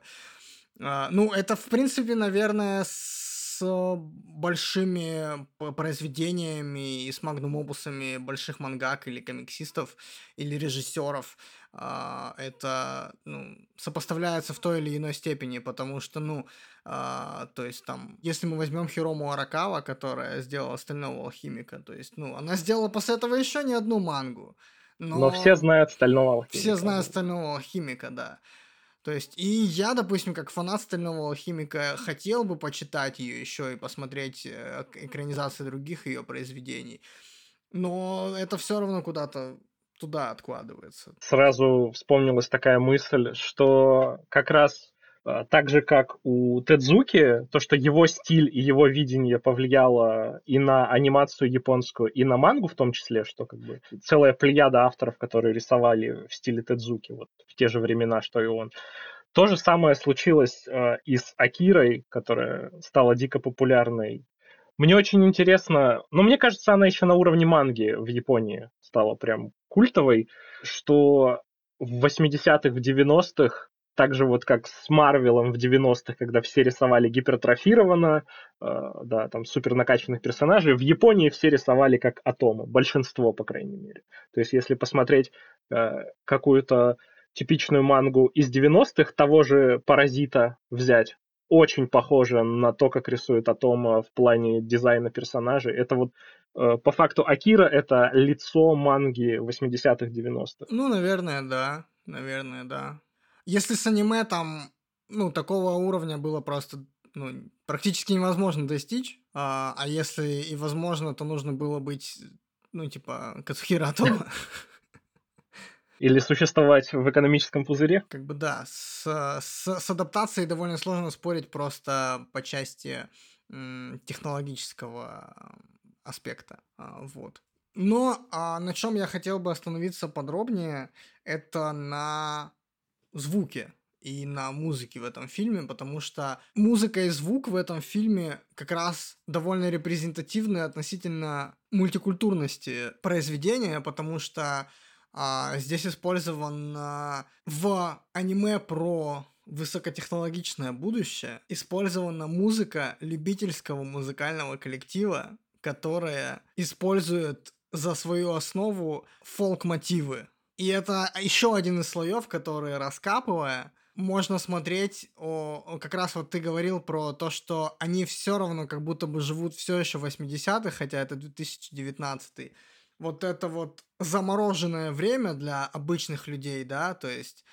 А, ну, это, в принципе, наверное, с большими произведениями и с магнум-опусами больших мангак или комиксистов, или режиссеров а, это ну, сопоставляется в той или иной степени, потому что, ну, а, то есть там, если мы возьмем Хирому Аракава, которая сделала «Стального алхимика», то есть, ну, она сделала после этого еще не одну мангу. Но, но все знают «Стального алхимика». Все знают «Стального алхимика», да. То есть, и я, допустим, как фанат «Стального алхимика», хотел бы почитать ее еще и посмотреть экранизации других ее произведений, но это все равно куда-то туда откладывается. Сразу вспомнилась такая мысль, что как раз так же, как у Тэдзуки, то, что его стиль и его видение повлияло и на анимацию японскую, и на мангу в том числе, что как бы целая плеяда авторов, которые рисовали в стиле Тэдзуки вот, в те же времена, что и он. То же самое случилось э, и с Акирой, которая стала дико популярной. Мне очень интересно, но мне кажется, она еще на уровне манги в Японии стала прям культовой, что в восьмидесятых, в девяностых так же вот как с Марвелом в девяностых, когда все рисовали гипертрофированно, э, да, там супернакачанных персонажей, в Японии все рисовали как Отомо, большинство, по крайней мере. То есть если посмотреть э, какую-то типичную мангу из девяностых, того же «Паразита» взять, очень похоже на то, как рисует Отомо в плане дизайна персонажей. Это вот э, по факту Акира — это лицо манги восьмидесятых, девяностых. Ну, наверное, да. Наверное, да. Если с аниме там, ну, такого уровня было просто, ну, практически невозможно достичь, а, а если и возможно, то нужно было быть, ну, типа, Кацухиро Отомо. Или существовать в экономическом пузыре. Как бы да, с, с, с адаптацией довольно сложно спорить просто по части м, технологического аспекта, вот. Но а, на чем я хотел бы остановиться подробнее, это на звуке и на музыке в этом фильме, потому что музыка и звук в этом фильме как раз довольно репрезентативны относительно мультикультурности произведения, потому что а, здесь использован а, в аниме про высокотехнологичное будущее использована музыка любительского музыкального коллектива, которая использует за свою основу фолк-мотивы. И это еще один из слоев, который, раскапывая, можно смотреть, о, о, как раз вот ты говорил про то, что они все равно как будто бы живут все еще в восьмидесятых, хотя это две тысячи девятнадцатый. Вот это вот замороженное время для обычных людей, да, то есть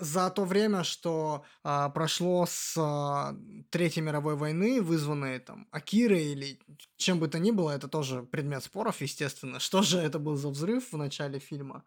За то время, что а, прошло с а, Третьей мировой войны, вызванные там Акирой или чем бы то ни было, это тоже предмет споров, естественно. Что же это был за взрыв в начале фильма?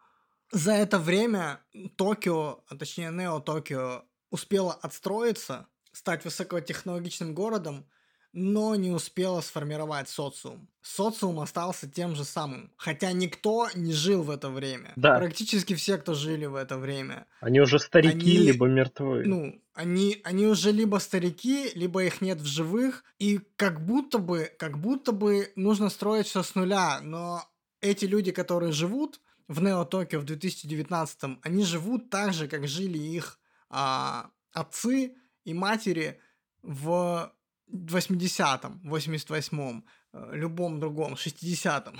За это время Токио, а точнее Нео-Токио, успела отстроиться, стать высокотехнологичным городом, но не успела сформировать социум. Социум остался тем же самым, хотя никто не жил в это время. Да. Практически все, кто жили в это время. Они уже старики, они, либо мертвы. Ну, они, они уже либо старики, либо их нет в живых, и как будто бы, как будто бы нужно строить все с нуля, но эти люди, которые живут в Нео-Токио в две тысячи девятнадцатом, они живут так же, как жили их а, отцы и матери в... восьмидесятом, восемьдесят восьмом, любом другом, шестидесятом,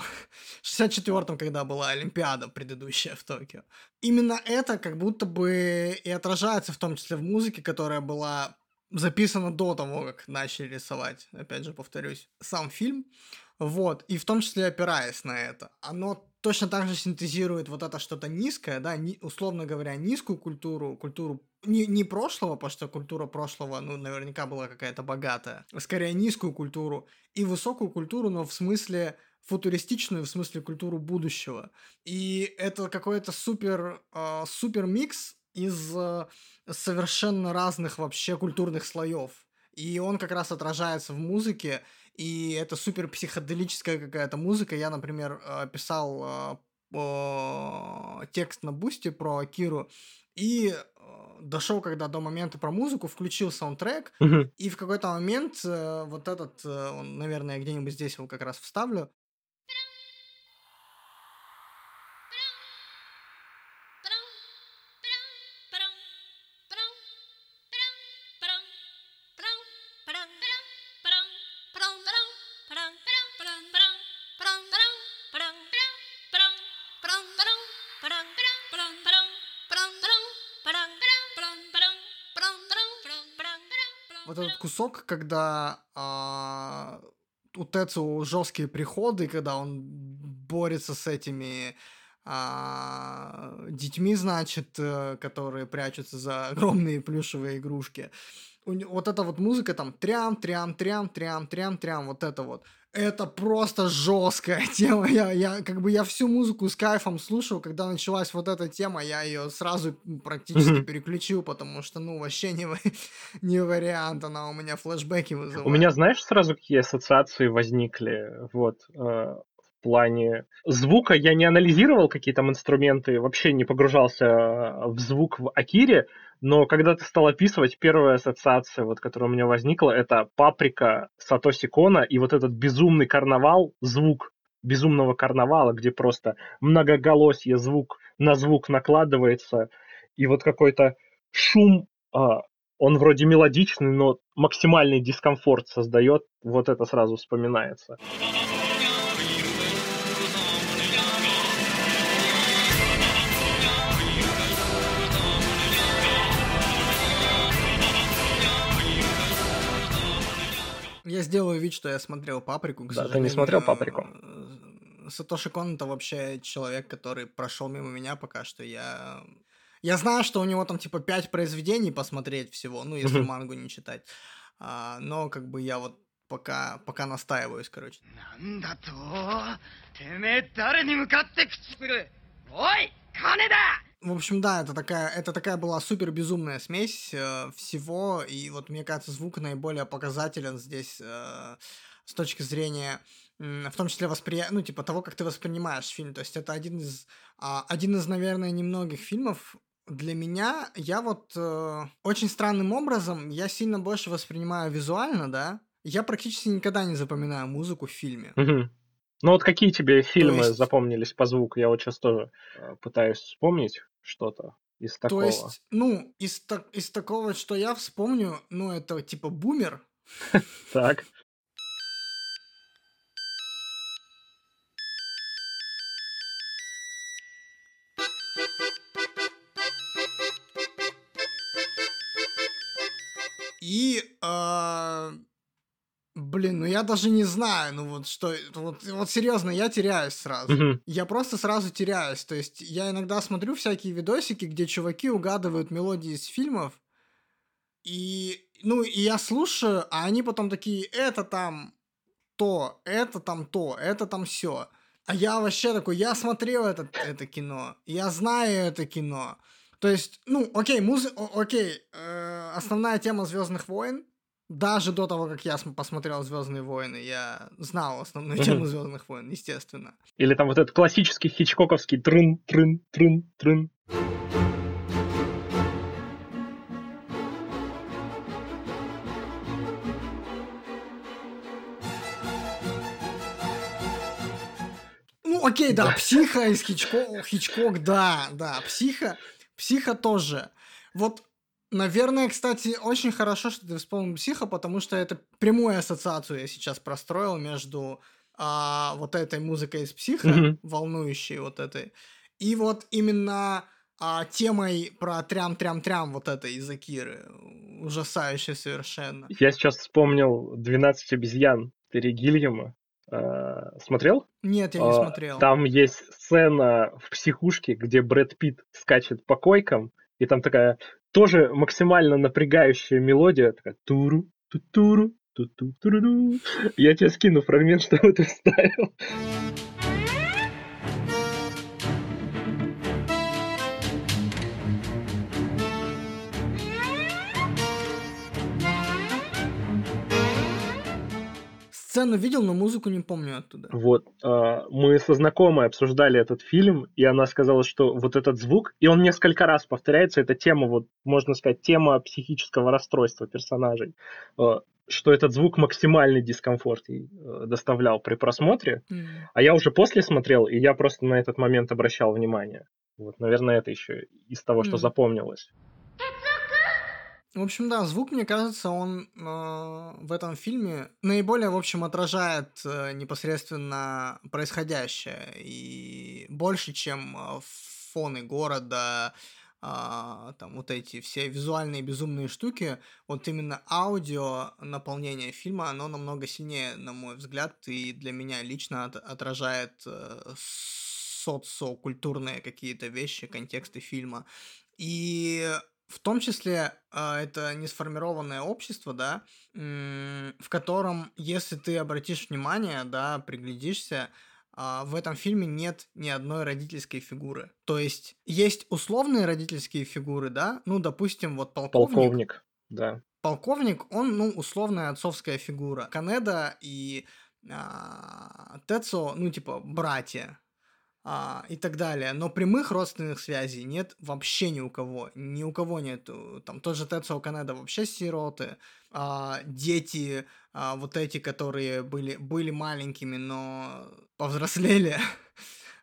шестьдесят четвёртом, когда была Олимпиада предыдущая в Токио. Именно это как будто бы и отражается в том числе в музыке, которая была записана до того, как начали рисовать, опять же, повторюсь, сам фильм. Вот, и в том числе опираясь на это. Оно точно так же синтезирует вот это что-то низкое, да, ни, условно говоря, низкую культуру, культуру не, не прошлого, потому что культура прошлого, ну, наверняка была какая-то богатая, скорее низкую культуру и высокую культуру, но в смысле футуристичную, в смысле культуру будущего. И это какой-то супер, э, супер микс из э, совершенно разных вообще культурных слоев. И он как раз отражается в музыке, и это супер психоделическая какая-то музыка. Я, например, писал текст на Бусти про Акиру, и дошел когда до момента про музыку, включил саундтрек, угу. И в какой-то момент вот этот, он, наверное, где-нибудь здесь его как раз вставлю, кусок, когда а, у Тецу жесткие приходы, когда он борется с этими а, детьми, значит, которые прячутся за огромные плюшевые игрушки. У, вот эта вот музыка там трям-трям-трям-трям-трям-трям, вот это вот. Это просто жесткая тема. Я, я, как бы я всю музыку с кайфом слушал, когда началась вот эта тема, я ее сразу практически переключил, потому что, ну, вообще не, не вариант, она у меня флешбеки вызывает. У меня, знаешь, сразу какие ассоциации возникли, вот, э, в плане звука. Я не анализировал, какие там инструменты, вообще не погружался в звук в Акире, но когда ты стал описывать, первая ассоциация, вот, которая у меня возникла, это «Паприка» Сатоши Кона и вот этот безумный карнавал, звук безумного карнавала, где просто многоголосье, звук на звук накладывается, и вот какой-то шум, он вроде мелодичный, но максимальный дискомфорт создает, вот это сразу вспоминается. Я сделаю вид, что я смотрел «Паприку». К да, ты не смотрел «Паприку». Сатоши Кон — это вообще человек, который прошел мимо меня пока что. Я... я знаю, что у него там типа пять произведений посмотреть всего, ну, если мангу не читать. А, но как бы я вот пока, пока настаиваюсь, короче. В общем, да, это такая, это такая была супер безумная смесь э, всего, и вот, мне кажется, звук наиболее показателен здесь э, с точки зрения, э, в том числе, воспри... ну, типа, того, как ты воспринимаешь фильм. То есть это один из, э, один из, наверное, немногих фильмов для меня. Я вот э, очень странным образом, я сильно больше воспринимаю визуально, да, я практически никогда не запоминаю музыку в фильме. Mm-hmm. Ну вот какие тебе фильмы есть... запомнились по звуку? Я вот сейчас тоже э, пытаюсь вспомнить что-то из такого. То есть, ну, из, так, из такого, что я вспомню, ну, это типа «Бумер». Так. И... Блин, ну я даже не знаю, ну вот что... Вот, вот серьезно, я теряюсь сразу. Mm-hmm. Я просто сразу теряюсь. То есть я иногда смотрю всякие видосики, где чуваки угадывают мелодии из фильмов, и... Ну, и я слушаю, а они потом такие, это там то, это там то, это там сё. А я вообще такой, я смотрел это, это кино, я знаю это кино. То есть, ну, окей, музы... окей, э, основная тема «Звездных войн», даже до того, как я посмотрел «Звездные войны», я знал основную mm-hmm. тему «Звездных войн», естественно. Или там вот этот классический хичкоковский трын-трын-трын-трын. Ну, окей, да, «Психа» из Хичко... Хичкок, да, да, «Психа». «Психа» тоже. Вот, наверное, кстати, очень хорошо, что ты вспомнил «Психа», потому что это прямую ассоциацию я сейчас простроил между а, вот этой музыкой из «Психа», mm-hmm. волнующей вот этой, и вот именно а, темой про трям-трям-трям вот этой из «Акиры», ужасающей совершенно. Я сейчас вспомнил «двенадцать обезьян» Терри Гиллиама. Смотрел? Нет, я не смотрел. Там есть сцена в психушке, где Брэд Питт скачет по койкам, и там такая тоже максимально напрягающая мелодия, такая туру, ту-туру, ту-ту-туру. Я тебе скину фрагмент, что ты вставил. Сцену видел, но музыку не помню оттуда. Вот. Э, мы со знакомой обсуждали этот фильм, и она сказала, что вот этот звук, и он несколько раз повторяется, это тема, вот, можно сказать, тема психического расстройства персонажей, э, что этот звук максимальный дискомфорт ей э, доставлял при просмотре. Mm. А я уже после смотрел, и я просто на этот момент обращал внимание. Вот, наверное, это еще из того, mm. что запомнилось. В общем, да, звук, мне кажется, он э, в этом фильме наиболее, в общем, отражает э, непосредственно происходящее, и больше, чем э, фоны города, э, там вот эти все визуальные безумные штуки, вот именно аудио наполнение фильма, оно намного сильнее, на мой взгляд, и для меня лично от- отражает э, социокультурные какие-то вещи, контексты фильма, и... В том числе это несформированное общество, да, в котором, если ты обратишь внимание, да, приглядишься, в этом фильме нет ни одной родительской фигуры. То есть есть условные родительские фигуры, да, ну, допустим, вот полковник. Полковник, да. Полковник, он, ну, условная отцовская фигура. Канэда и а, Тэцо, ну, типа, братья. А, и так далее, но прямых родственных связей нет вообще ни у кого, ни у кого нет, там тот же Тэцо Канэда вообще сироты, а, дети а, вот эти, которые были, были маленькими, но повзрослели,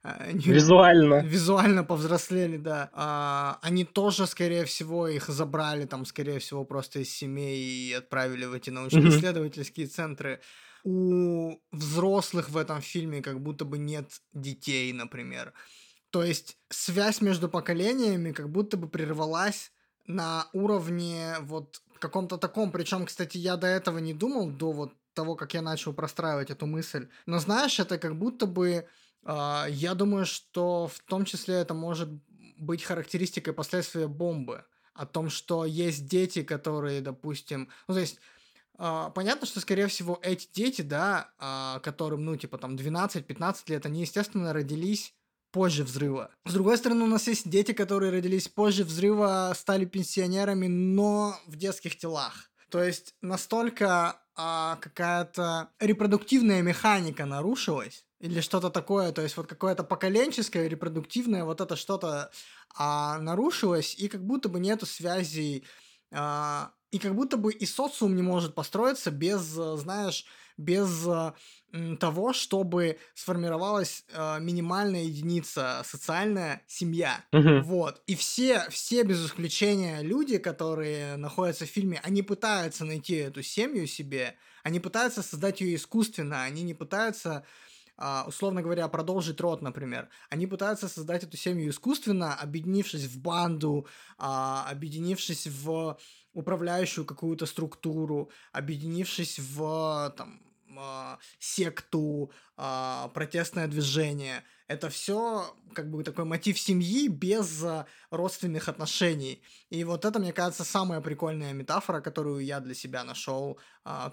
визуально, визуально повзрослели, да, а, они тоже, скорее всего, их забрали там, скорее всего, просто из семей и отправили в эти научно-исследовательские mm-hmm. центры. У взрослых в этом фильме как будто бы нет детей, например. То есть связь между поколениями как будто бы прервалась на уровне вот каком-то таком. Причем, кстати, я до этого не думал, до вот того, как я начал простраивать эту мысль. Но знаешь, это как будто бы... Э, я думаю, что в том числе это может быть характеристикой последствия бомбы. О том, что есть дети, которые, допустим... Ну, то есть... Понятно, что, скорее всего, эти дети, да, которым, ну, типа, там, двенадцать-пятнадцать лет, они, естественно, родились позже взрыва. С другой стороны, у нас есть дети, которые родились позже взрыва, стали пенсионерами, но в детских телах. То есть настолько а, какая-то репродуктивная механика нарушилась, или что-то такое, то есть вот какое-то поколенческое, репродуктивное, вот это что-то а, нарушилось, и как будто бы нету связей... А, И как будто бы и социум не может построиться без, знаешь, без того, чтобы сформировалась минимальная единица социальная семья. Угу. Вот. И все, все, без исключения, люди, которые находятся в фильме, они пытаются найти эту семью себе, они пытаются создать ее искусственно, они не пытаются... условно говоря, продолжить род, например. Они пытаются создать эту семью искусственно, объединившись в банду, объединившись в управляющую какую-то структуру, объединившись в там, секту, протестное движение. Это все как бы такой мотив семьи без родственных отношений. И вот это, мне кажется, самая прикольная метафора, которую я для себя нашел,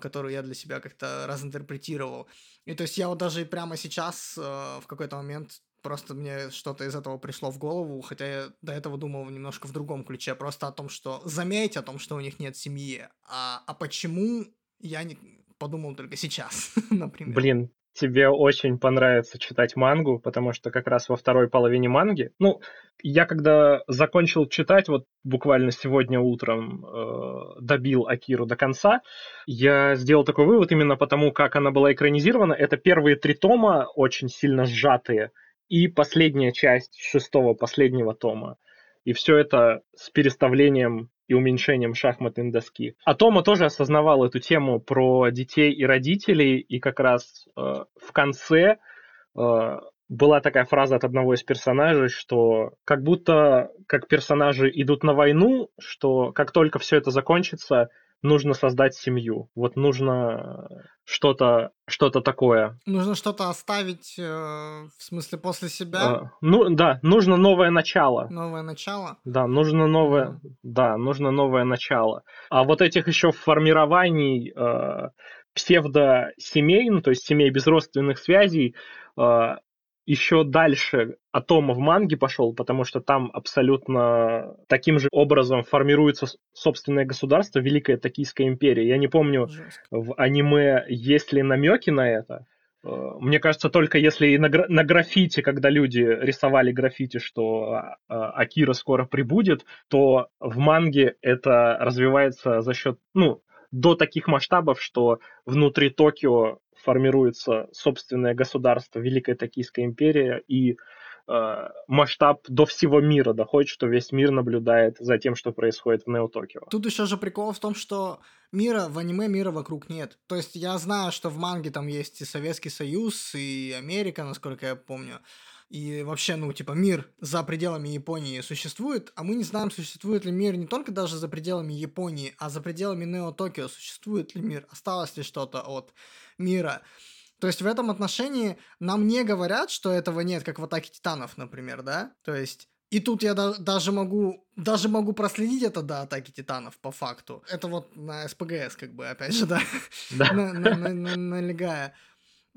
которую я для себя как-то разинтерпретировал. И то есть я вот даже прямо сейчас в какой-то момент просто мне что-то из этого пришло в голову, хотя я до этого думал немножко в другом ключе, просто о том, что заметь о том, что у них нет семьи, а, а почему я не подумал только сейчас, например. Блин, тебе очень понравится читать мангу, потому что как раз во второй половине манги, ну, я когда закончил читать, вот буквально сегодня утром э, добил Акиру до конца, я сделал такой вывод именно потому, как она была экранизирована. Это первые три тома, очень сильно сжатые, и последняя часть шестого, последнего тома. И все это с переставлением и уменьшением шахматной доски. А Тома тоже осознавал эту тему про детей и родителей, и как раз э, в конце э, была такая фраза от одного из персонажей, что как будто как персонажи идут на войну, что как только все это закончится, нужно создать семью. Вот нужно что-то, что-то такое. Нужно что-то оставить, э, в смысле, после себя? Э, ну, да, нужно новое начало. Новое начало? Да, нужно новое, mm. да, нужно новое начало. А вот этих еще формирований э, псевдосемей, ну, то есть семей без родственных связей, э, еще дальше Отомо в манге пошел, потому что там абсолютно таким же образом формируется собственное государство, Великая Токийская империя. Я не помню, Жестко. В аниме есть ли намеки на это. Мне кажется, только если и на, гра- на граффити, когда люди рисовали граффити, что Акира скоро прибудет, то в манге это развивается за счет, ну, до таких масштабов, что внутри Токио формируется собственное государство, Великая Токийская империя, и э, масштаб до всего мира доходит, что весь мир наблюдает за тем, что происходит в Нео-Токио. Тут еще же прикол в том, что мира в аниме, мира вокруг нет. То есть я знаю, что в манге там есть и Советский Союз, и Америка, насколько я помню, и вообще, ну, типа, мир за пределами Японии существует, а мы не знаем, существует ли мир не только даже за пределами Японии, а за пределами Нео-Токио, существует ли мир, осталось ли что-то от мира. То есть в этом отношении нам не говорят, что этого нет, как в «Атаке титанов», например, да? То есть и тут я да- даже могу даже могу проследить это до «Атаки титанов» по факту. Это вот на СПГС, как бы, опять же, да? Налегая.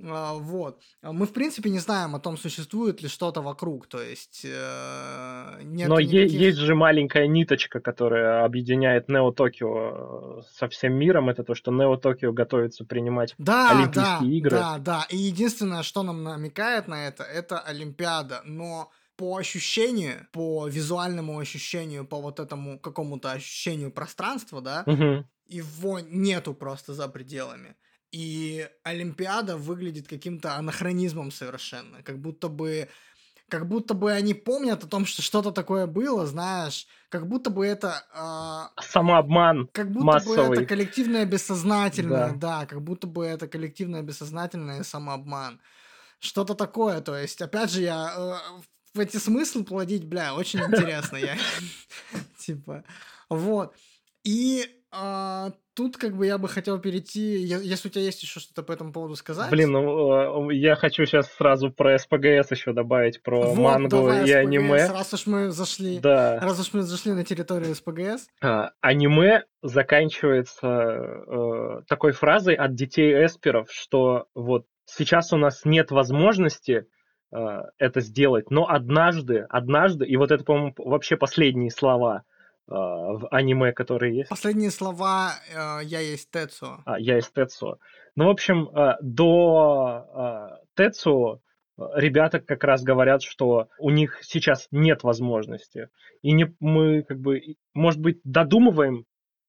Вот. Мы, в принципе, не знаем о том, существует ли что-то вокруг, то есть э, нет Но никаких... е- есть же маленькая ниточка, которая объединяет Нео-Токио со всем миром, это то, что Нео-Токио готовится принимать да, Олимпийские да, игры. Да, да, и единственное, что нам намекает на это, это Олимпиада, но... по ощущению, по визуальному ощущению, по вот этому какому-то ощущению пространства, да, угу. его нету просто за пределами. И Олимпиада выглядит каким-то анахронизмом совершенно, как будто бы, как будто бы они помнят о том, что что-то такое было, знаешь, как будто бы это... Э, самообман как будто массовый. Бы это коллективное бессознательное, да. да, как будто бы это коллективное бессознательное самообман. Что-то такое, то есть, опять же, я... Э, в эти смыслы плодить, бля, очень интересно. Типа, вот. И... Тут как бы я бы хотел перейти, если у тебя есть еще что-то по этому поводу сказать. Блин, ну, я хочу сейчас сразу про СПГС еще добавить, про вот, мангу давай, и СПГС, аниме. Раз уж мы зашли, да. раз уж мы зашли на территорию СПГС. А, аниме заканчивается э, такой фразой от детей эсперов, что вот сейчас у нас нет возможности э, это сделать, но однажды, однажды, и вот это, по-моему, вообще последние слова, в аниме, которые есть. Последние слова э, «Я есть Тэцуо». А, «Я есть Тэцуо». Ну, в общем, э, до э, Тэцуо ребята как раз говорят, что у них сейчас нет возможности. И не, мы, как бы, может быть, додумываем,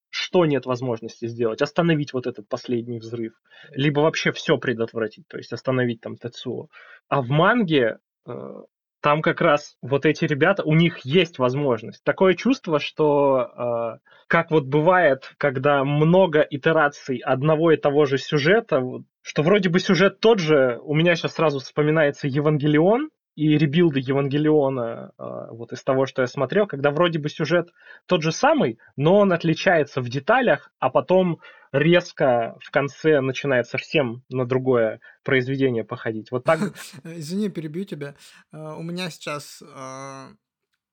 что нет возможности сделать. Остановить вот этот последний взрыв. Либо вообще все предотвратить, то есть остановить там Тэцуо. А в манге... Э, Там как раз вот эти ребята, у них есть возможность. Такое чувство, что э, как вот бывает, когда много итераций одного и того же сюжета, что вроде бы сюжет тот же, у меня сейчас сразу вспоминается Евангелион, и ребилды Евангелиона, вот из того, что я смотрел, когда вроде бы сюжет тот же самый, но он отличается в деталях, а потом резко в конце начинает совсем на другое произведение походить. Вот так. Извини, перебью тебя. У меня сейчас...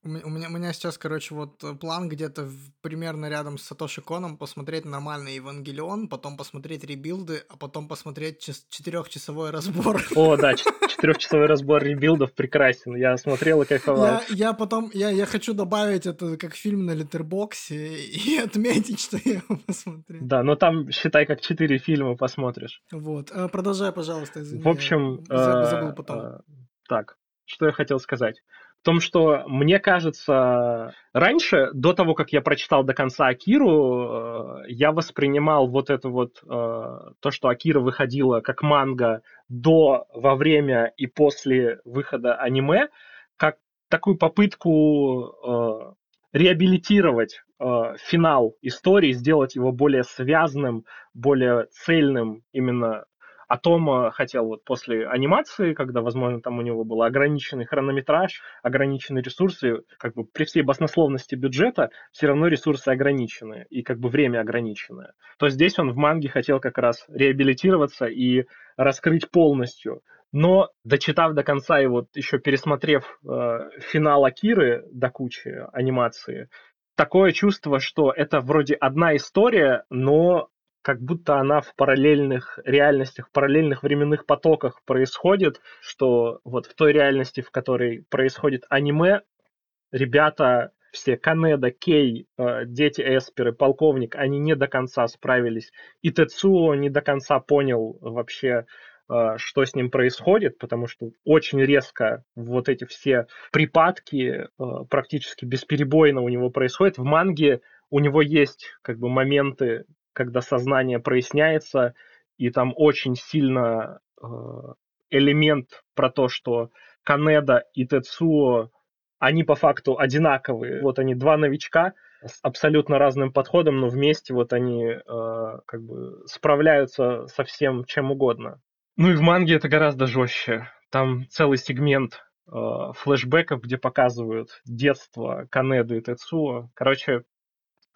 У меня, у меня сейчас, короче, вот план где-то в, примерно рядом с Сатоши Коном посмотреть нормальный Евангелион, потом посмотреть ребилды, а потом посмотреть четырехчасовой разбор. О, да, четырехчасовой разбор ребилдов прекрасен. Я смотрел и кайфовал. Я, я потом, я, я хочу добавить это как фильм на Литербоксе и отметить, что я его посмотрел. Да, но там, считай, как четыре фильма посмотришь. Вот. Продолжай, пожалуйста, извини. В общем... Забыл потом. Так, что я хотел сказать. В том, что, мне кажется, раньше, до того, как я прочитал до конца Акиру, я воспринимал вот это вот, то, что Акира выходила как манга до, во время и после выхода аниме, как такую попытку реабилитировать финал истории, сделать его более связным, более цельным именно. Отомо хотел вот после анимации, когда, возможно, там у него был ограниченный хронометраж, ограниченные ресурсы, как бы при всей баснословности бюджета все равно ресурсы ограничены и как бы время ограниченное. То здесь он в манге хотел как раз реабилитироваться и раскрыть полностью. Но, дочитав до конца и вот еще пересмотрев э, финал Акиры до кучи анимации, такое чувство, что это вроде одна история, но... как будто она в параллельных реальностях, в параллельных временных потоках происходит, что вот в той реальности, в которой происходит аниме, ребята, все Канэда, Кей, дети Эсперы, полковник, они не до конца справились. И Тецуо не до конца понял вообще, что с ним происходит, потому что очень резко вот эти все припадки практически бесперебойно у него происходят. В манге у него есть как бы моменты, когда сознание проясняется, и там очень сильно э, элемент про то, что Канэда и Тецуо, они по факту одинаковые. Вот они два новичка с абсолютно разным подходом, но вместе вот они э, как бы справляются со всем чем угодно. Ну и в манге это гораздо жестче. Там целый сегмент э, флешбеков, где показывают детство Канэды и Тецуо. Короче,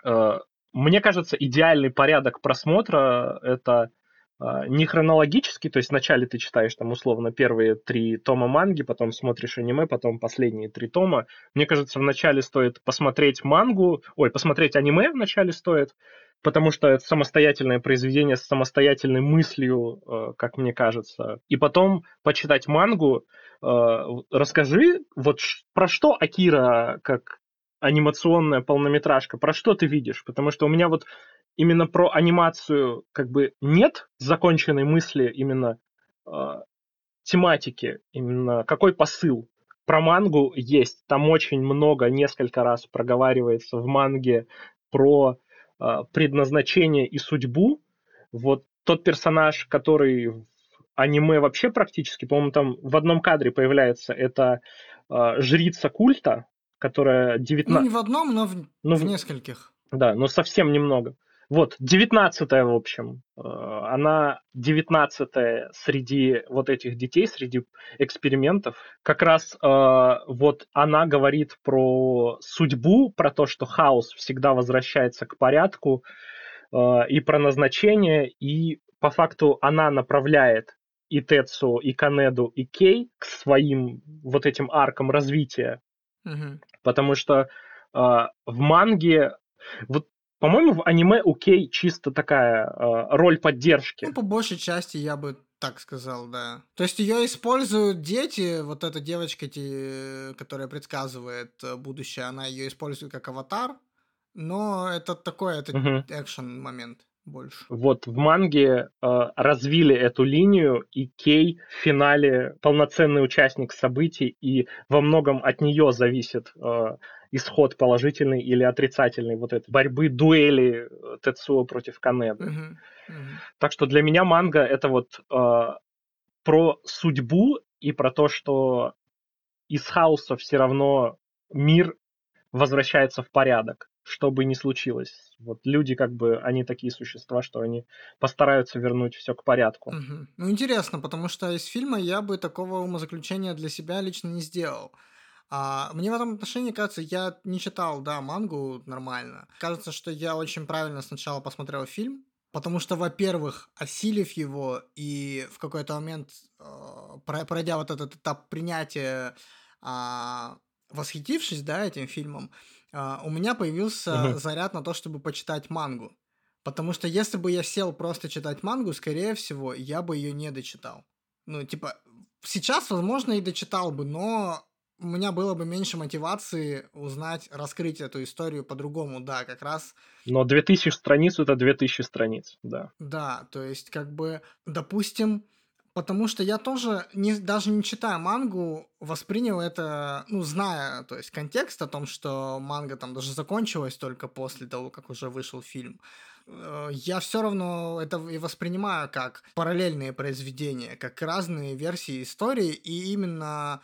э, мне кажется, идеальный порядок просмотра — это э, не хронологический, то есть вначале ты читаешь там условно первые три тома манги, потом смотришь аниме, потом последние три тома. Мне кажется, вначале стоит посмотреть мангу, ой, посмотреть аниме вначале стоит, потому что это самостоятельное произведение с самостоятельной мыслью, э, как мне кажется. И потом почитать мангу. Э, расскажи, вот ш- про что Акира как... анимационная полнометражка, про что ты видишь? Потому что у меня вот именно про анимацию как бы нет законченной мысли, именно э, тематики, именно какой посыл. Про мангу есть. Там очень много, несколько раз проговаривается в манге про э, предназначение и судьбу. Вот тот персонаж, который в аниме вообще практически, по-моему, там в одном кадре появляется, это э, жрица культа, которая девятнадцатая... Ну, не в одном, но в, ну, в нескольких. Да, но совсем немного. Вот, девятнадцатая, в общем. Она девятнадцатая среди вот этих детей, среди экспериментов. Как раз э, вот она говорит про судьбу, про то, что хаос всегда возвращается к порядку, э, и про назначение, и по факту она направляет и Тецу, и Канэду, и Кей к своим вот этим аркам развития. Угу. Потому что э, в манге, вот, по-моему, в аниме у Кей чисто такая э, роль поддержки. Ну, по большей части я бы так сказал, да. То есть ее используют дети, вот эта девочка, которая предсказывает будущее, она ее использует как аватар, но это такой, это угу. экшен-момент больше. Вот в манге э, развили эту линию, и Кей в финале полноценный участник событий, и во многом от нее зависит э, исход положительный или отрицательный вот этой борьбы, дуэли Тецуо против Канэды. Mm-hmm. Mm-hmm. Так что для меня манга — это вот э, про судьбу и про то, что из хаоса все равно мир возвращается в порядок. что бы ни случилось. Вот люди, как бы, они такие существа, что они постараются вернуть все к порядку. Угу. Ну, интересно, потому что из фильма я бы такого умозаключения для себя лично не сделал. А, мне в этом отношении, кажется, я не читал, да, мангу нормально. Кажется, что я очень правильно сначала посмотрел фильм, потому что, во-первых, осилив его и в какой-то момент, э, пройдя вот этот этап принятия, э, восхитившись, да, этим фильмом, э, у меня появился [S2] Угу. [S1] Заряд на то, чтобы почитать мангу. Потому что если бы я сел просто читать мангу, скорее всего, я бы ее не дочитал. Ну, типа, сейчас, возможно, и дочитал бы, но у меня было бы меньше мотивации узнать, раскрыть эту историю по-другому, да, как раз. Но две тысячи страниц — это две тысячи страниц, да. Да, то есть, как бы, допустим, потому что я тоже, не, даже не читая мангу, воспринял это, ну, зная, то есть, контекст о том, что манга там даже закончилась только после того, как уже вышел фильм. Я все равно это и воспринимаю как параллельные произведения, как разные версии истории, и именно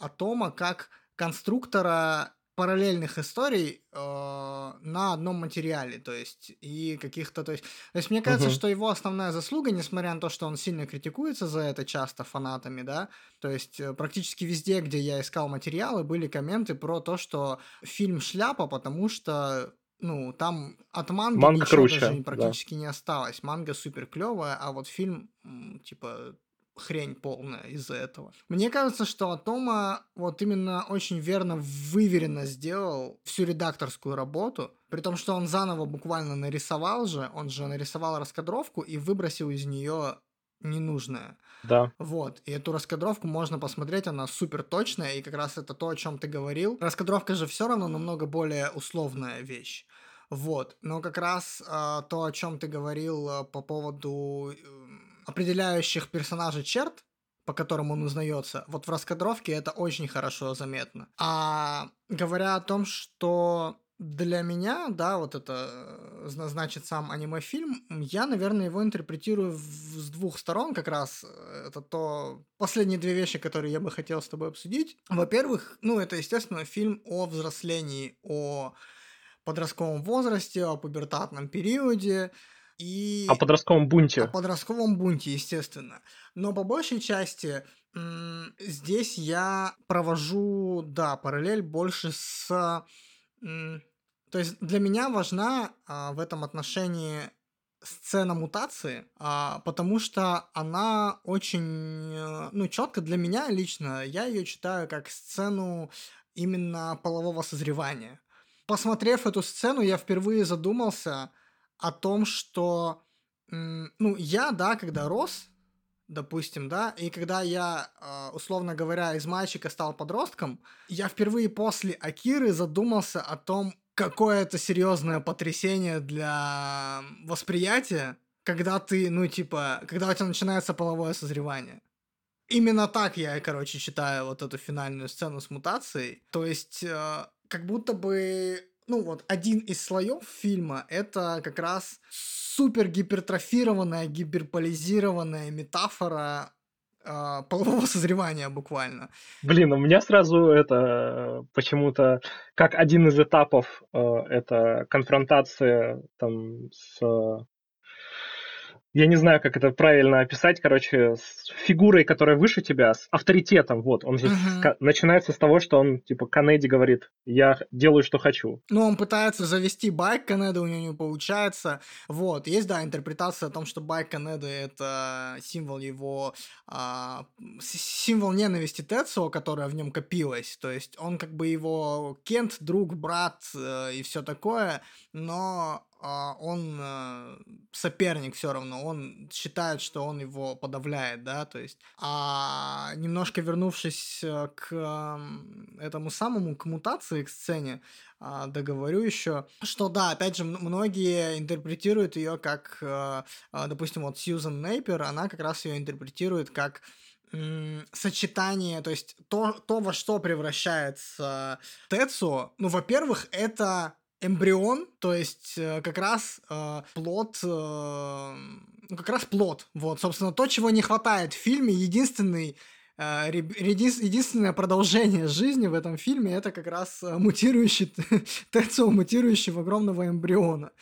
Отомо как конструктора параллельных историй э, на одном материале, то есть, и каких-то, то есть, то есть мне кажется, uh-huh. что его основная заслуга, несмотря на то, что он сильно критикуется за это часто фанатами, да, то есть практически везде, где я искал материалы, были комменты про то, что фильм шляпа, потому что, ну, там от манги манга ничего круче, даже практически да. не осталось, манга супер клёвая, а вот фильм, типа, хрень полная из-за этого. Мне кажется, что Отомо вот именно очень верно, выверенно сделал всю редакторскую работу, при том, что он заново буквально нарисовал же, он же нарисовал раскадровку и выбросил из нее ненужное. Да. Вот. И эту раскадровку можно посмотреть, она супер точная, и как раз это то, о чем ты говорил. Раскадровка же все равно намного более условная вещь. Вот. Но как раз э, то, о чем ты говорил э, по поводу определяющих персонажей черт, по которым он узнается, вот в раскадровке это очень хорошо заметно. А говоря о том, что для меня, да, вот это значит сам аниме-фильм, я, наверное, его интерпретирую в, с двух сторон как раз. Это то последние две вещи, которые я бы хотел с тобой обсудить. Во-первых, ну, это, естественно, фильм о взрослении, о подростковом возрасте, о пубертатном периоде, и о подростковом бунте. О подростковом бунте, естественно. Но по большей части м- здесь я провожу, да, параллель больше с... М- то есть для меня важна а, в этом отношении сцена мутации, а, потому что она очень... Ну, четко для меня лично, я ее читаю как сцену именно полового созревания. Посмотрев эту сцену, я впервые задумался о том, что, ну, я, да, когда рос, допустим, да, и когда я, условно говоря, из мальчика стал подростком, я впервые после «Акиры» задумался о том, какое это серьезное потрясение для восприятия, когда ты, ну, типа, когда у тебя начинается половое созревание. Именно так я, короче, читаю вот эту финальную сцену с мутацией. То есть, как будто бы... Ну вот, один из слоев фильма — это как раз супергипертрофированная, гиперполизированная метафора э, полового созревания буквально. Блин, у меня сразу это почему-то... Как один из этапов э, это конфронтация там с... Э, я не знаю, как это правильно описать, короче, с фигурой, которая выше тебя, с авторитетом, вот, он же uh-huh. с, начинается с того, что он, типа, Канэде говорит, я делаю, что хочу. Ну, он пытается завести байк Канэда, у него не получается, вот, есть, да, интерпретация о том, что байк Канэда — это символ его, а, символ ненависти Тецуо, которая в нем копилась, то есть он как бы его кент, друг, брат и все такое, но... он соперник все равно, он считает, что он его подавляет, да, то есть. А немножко вернувшись к этому самому, к мутации, к сцене, договорю еще, что да, опять же, многие интерпретируют ее как, допустим, вот Сьюзен Нейпер, она как раз ее интерпретирует как сочетание, то есть то, то во что превращается Тецуо. Ну, во-первых, это эмбрион, то есть э, как раз э, плод, э, ну как раз плод, вот, собственно, то, чего не хватает в фильме, единственный единственное продолжение жизни в этом фильме — это как раз мутирующий Тэцу, мутирующий в огромного эмбриона.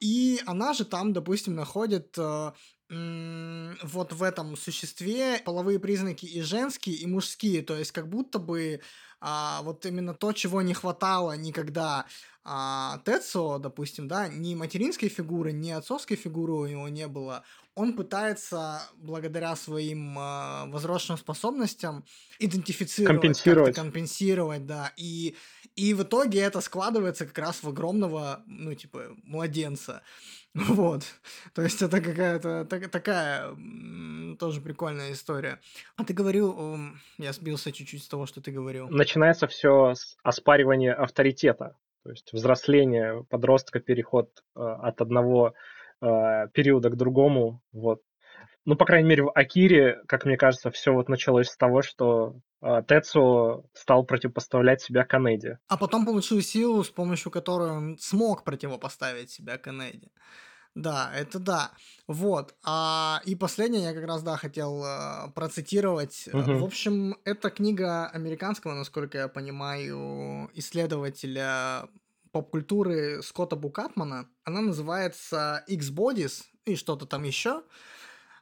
И она же там, допустим, находит вот в этом существе половые признаки и женские, и мужские, то есть как будто бы а, вот именно то, чего не хватало никогда а, Тэцу, допустим, да, ни материнской фигуры, ни отцовской фигуры у него не было, он пытается благодаря своим а, возросшим способностям идентифицировать, компенсировать, компенсировать да, и, и в итоге это складывается как раз в огромного, ну, типа, младенца. Вот, то есть это какая-то так, такая тоже прикольная история. А ты говорил, я сбился чуть-чуть с того, что ты говорил. Начинается все с оспаривания авторитета, то есть взросление подростка, переход от одного периода к другому. Вот. Ну, по крайней мере, в Акире, как мне кажется, все вот началось с того, что Тэцу стал противопоставлять себя Канэде. А потом получил силу, с помощью которой он смог противопоставить себя Канэде. Да, это да. Вот. А, и последнее я как раз, да, хотел процитировать. Угу. В общем, это книга американского, насколько я понимаю, исследователя поп-культуры Скотта Букатмана. Она называется X-Bodies и что-то там еще.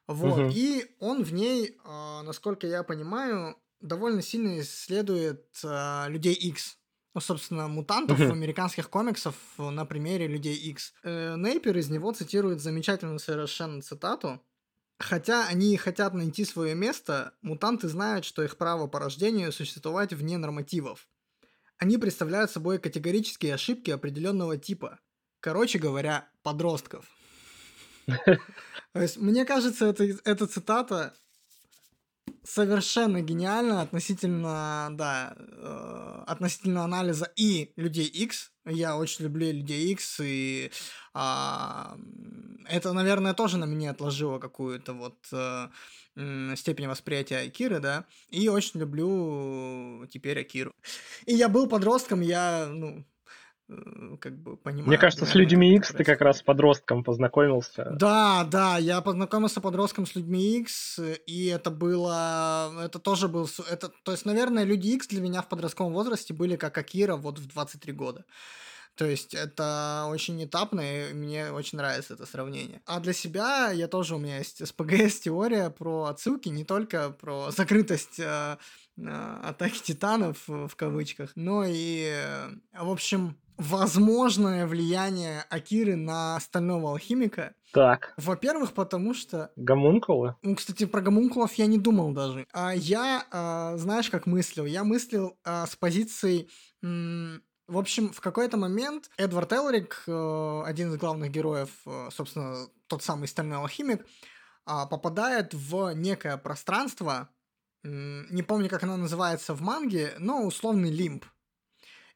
Вот. Угу. И он в ней, насколько я понимаю, довольно сильно исследует э, людей X. Ну, собственно, мутантов в американских комиксах на примере людей X. Э, Нейпер из него цитирует замечательную совершенно цитату. «Хотя они хотят найти свое место, мутанты знают, что их право по рождению существовать вне нормативов. Они представляют собой категорические ошибки определенного типа. Короче говоря, подростков». То есть, мне кажется, это, эта цитата совершенно гениально относительно, да, э, относительно анализа и людей X. Я очень люблю людей X, и э, это, наверное, тоже на меня отложило какую-то вот э, э, степень восприятия Акиры, да. И очень люблю теперь Акиру. И я был подростком, я, ну, как бы понимаю. Мне кажется, с людьми X ты как раз с подростком познакомился. Да, да, я познакомился подростком с людьми X, и это было... Это тоже был... Это, то есть, наверное, люди X для меня в подростковом возрасте были как Акира вот в двадцать три года. То есть, это очень этапно, и мне очень нравится это сравнение. А для себя я тоже... У меня есть СПГС-теория про отсылки, не только про закрытость э, э, «Атаки титанов», в кавычках, но и, э, в общем... возможное влияние Акиры на Стального алхимика. Так. Во-первых, потому что... Гомункулы? Ну, кстати, про гомункулов я не думал даже. А я, а, знаешь, как мыслил? Я мыслил а, с позиции... М- в общем, в какой-то момент Эдвард Элрик, а, один из главных героев, а, собственно, тот самый Стальной алхимик, а, попадает в некое пространство, м- не помню, как оно называется в манге, но условный лимб.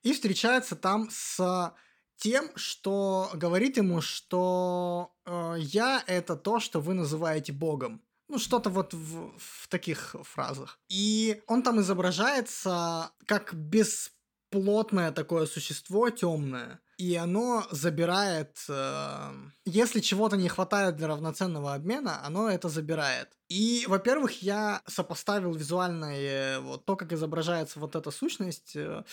И встречается там с тем, что говорит ему, что э, «я — это то, что вы называете Богом». Ну, что-то вот в, в таких фразах. И он там изображается как бесплотное такое существо темное. И оно забирает... Э, если чего-то не хватает для равноценного обмена, оно это забирает. И, во-первых, я сопоставил визуально вот то, как изображается вот эта сущность... Э,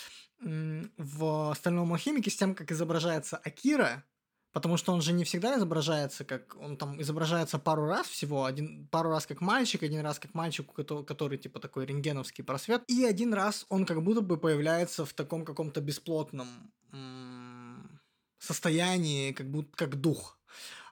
в «Стальном алхимике» с тем, как изображается Акира, потому что он же не всегда изображается, как он там изображается пару раз всего, один, пару раз как мальчик, один раз как мальчик, который, который типа такой рентгеновский просвет, и один раз он как будто бы появляется в таком каком-то бесплотном м- состоянии, как будто как дух.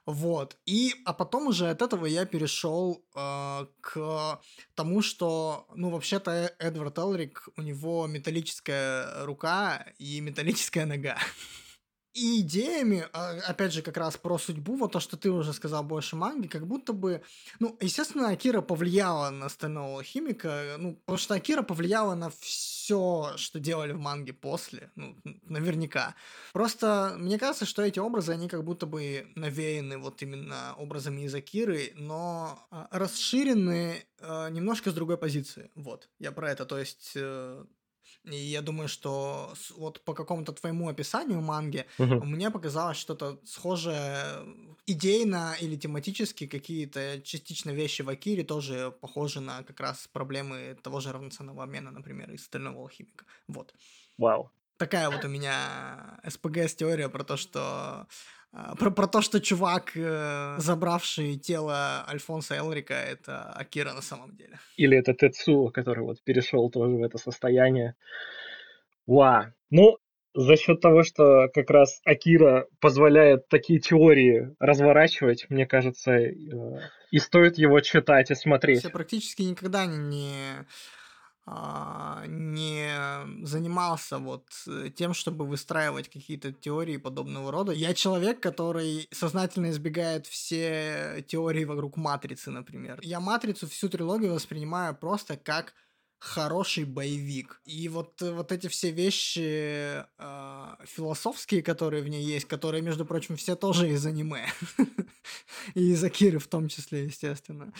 Вот. И, а потом уже от этого я перешел э, к тому, что, ну, вообще-то Эдвард Элрик, у него металлическая рука и металлическая нога. И идеями, опять же, как раз про судьбу, вот то, что ты уже сказал больше манги, как будто бы, ну, естественно, Акира повлияла на Стального алхимика, ну, потому что Акира повлияла на все, что делали в манге после, ну, наверняка. Просто мне кажется, что эти образы, они как будто бы навеяны вот именно образами из Акиры, но расширены э, немножко с другой позиции, вот, я про это, то есть... Э... И я думаю, что вот по какому-то твоему описанию манги uh-huh. мне показалось что-то схожее идейно или тематически, какие-то частично вещи в Акире тоже похожи на как раз проблемы того же равноценного обмена, например, из «Стального алхимика». Вот. Вау. Wow. Такая вот у меня СПГС-теория про то, что... Про, про то, что чувак, забравший тело Альфонса Элрика, это Акира на самом деле. Или это Тецу, который вот перешел тоже в это состояние. Ва. Ну, за счет того, что как раз Акира позволяет такие теории разворачивать, мне кажется, и стоит его читать и смотреть. Я практически никогда не... не занимался вот тем, чтобы выстраивать какие-то теории подобного рода. Я человек, который сознательно избегает все теории вокруг «Матрицы», например. Я «Матрицу», всю трилогию воспринимаю просто как хороший боевик. И вот, вот эти все вещи э, философские, которые в ней есть, которые, между прочим, все тоже из аниме. И из Акиры в том числе, естественно.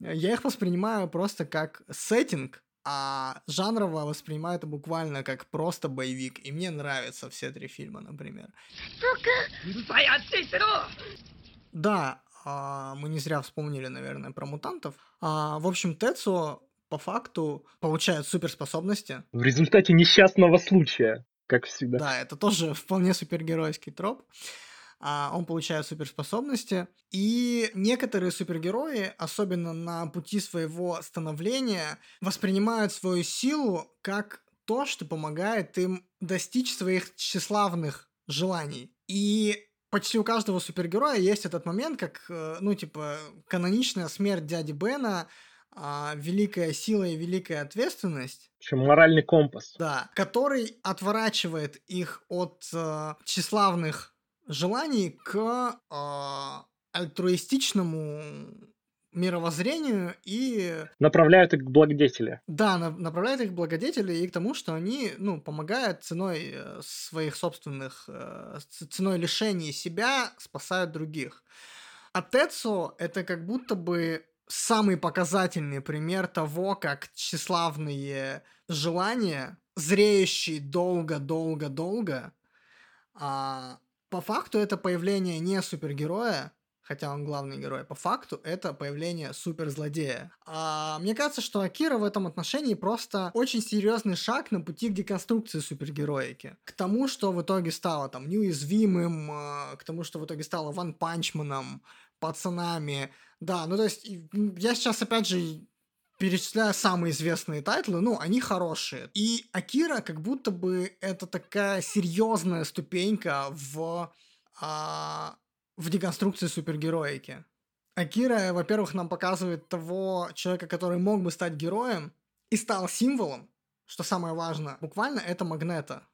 Я их воспринимаю просто как сеттинг, а жанрово воспринимаю это буквально как просто боевик. И мне нравятся все три фильма, например. Да, мы не зря вспомнили, наверное, про мутантов. В общем, Тецу по факту получает суперспособности. В результате несчастного случая, как всегда. Да, это тоже вполне супергеройский троп. Он получает суперспособности, и некоторые супергерои, особенно на пути своего становления, воспринимают свою силу как то, что помогает им достичь своих тщеславных желаний. И почти у каждого супергероя есть этот момент, как, ну, типа, каноничная смерть дяди Бена, великая сила и великая ответственность. В общем, моральный компас. Да, который отворачивает их от э, тщеславных желаний к э, альтруистичному мировоззрению и... Направляют их к благодетели. Да, на- направляют их к благодетели и к тому, что они, ну, помогают ценой своих собственных... Э, ценой лишений себя спасают других. А Тецу — это как будто бы самый показательный пример того, как тщеславные желания, зреющие долго-долго-долго, э, по факту это появление не супергероя, хотя он главный герой, по факту это появление суперзлодея. А мне кажется, что Акира в этом отношении просто очень серьезный шаг на пути к деконструкции супергероики. К тому, что в итоге стало там неуязвимым, к тому, что в итоге стало Ванпанчманом, пацанами. Да, ну то есть я сейчас опять же перечисляю самые известные тайтлы, ну, они хорошие. И Акира как будто бы это такая серьезная ступенька в, а, в деконструкции супергероики. Акира, во-первых, нам показывает того человека, который мог бы стать героем и стал символом, что самое важное. Буквально это Магнето.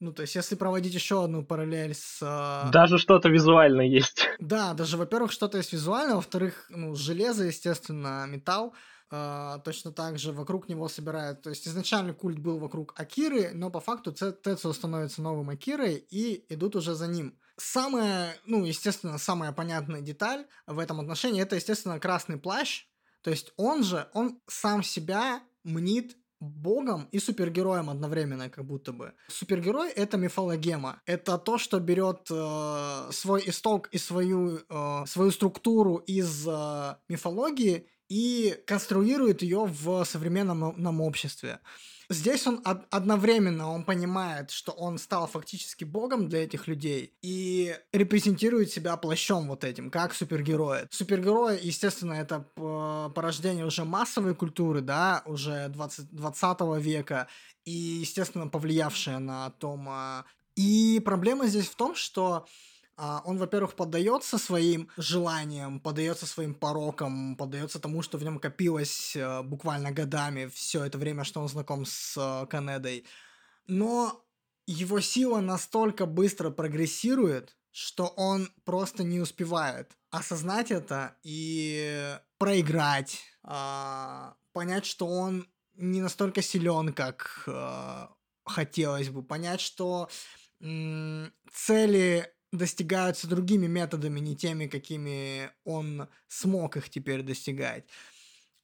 Ну, то есть, если проводить еще одну параллель с... Даже что-то визуально есть. Да, даже, во-первых, что-то есть визуально, во-вторых, ну, железо, естественно, металл. Uh, точно так же вокруг него собирают... То есть изначально культ был вокруг Акиры, но по факту Тецу становится новым Акирой и идут уже за ним. Самая, ну, естественно, самая понятная деталь в этом отношении — это, естественно, красный плащ. То есть он же, он сам себя мнит богом и супергероем одновременно, как будто бы. Супергерой — это мифологема. Это то, что берет э, свой исток и свою, э, свою структуру из э, мифологии и конструирует ее в современном нам обществе. Здесь он од- одновременно он понимает, что он стал фактически богом для этих людей и репрезентирует себя плащом вот этим, как супергероя. Супергерои, естественно, это порождение уже массовой культуры, да, уже двадцатого века и, естественно, повлиявшее на Тома. И проблема здесь в том, что он, во-первых, поддается своим желаниям, поддается своим порокам, поддается тому, что в нем копилось буквально годами все это время, что он знаком с Канэдой. Но его сила настолько быстро прогрессирует, что он просто не успевает осознать это и проиграть, понять, что он не настолько силен, как хотелось бы, понять, что цели достигаются другими методами, не теми, какими он смог их теперь достигать.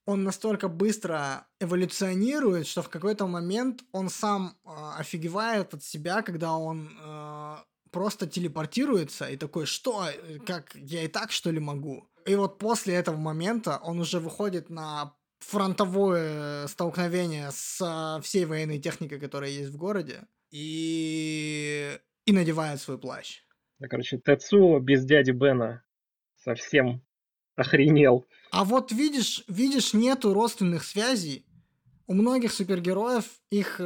он настолько быстро эволюционирует, что в какой-то момент он сам э, офигевает от себя, когда он э, просто телепортируется и такой, что, как, я и так, что ли, могу? И вот после этого момента он уже выходит на фронтовое столкновение с всей военной техникой, которая есть в городе, и, и надевает свой плащ. Да, короче, Тэцу без дяди Бена совсем охренел. А вот видишь, видишь, нету родственных связей. У многих супергероев их э,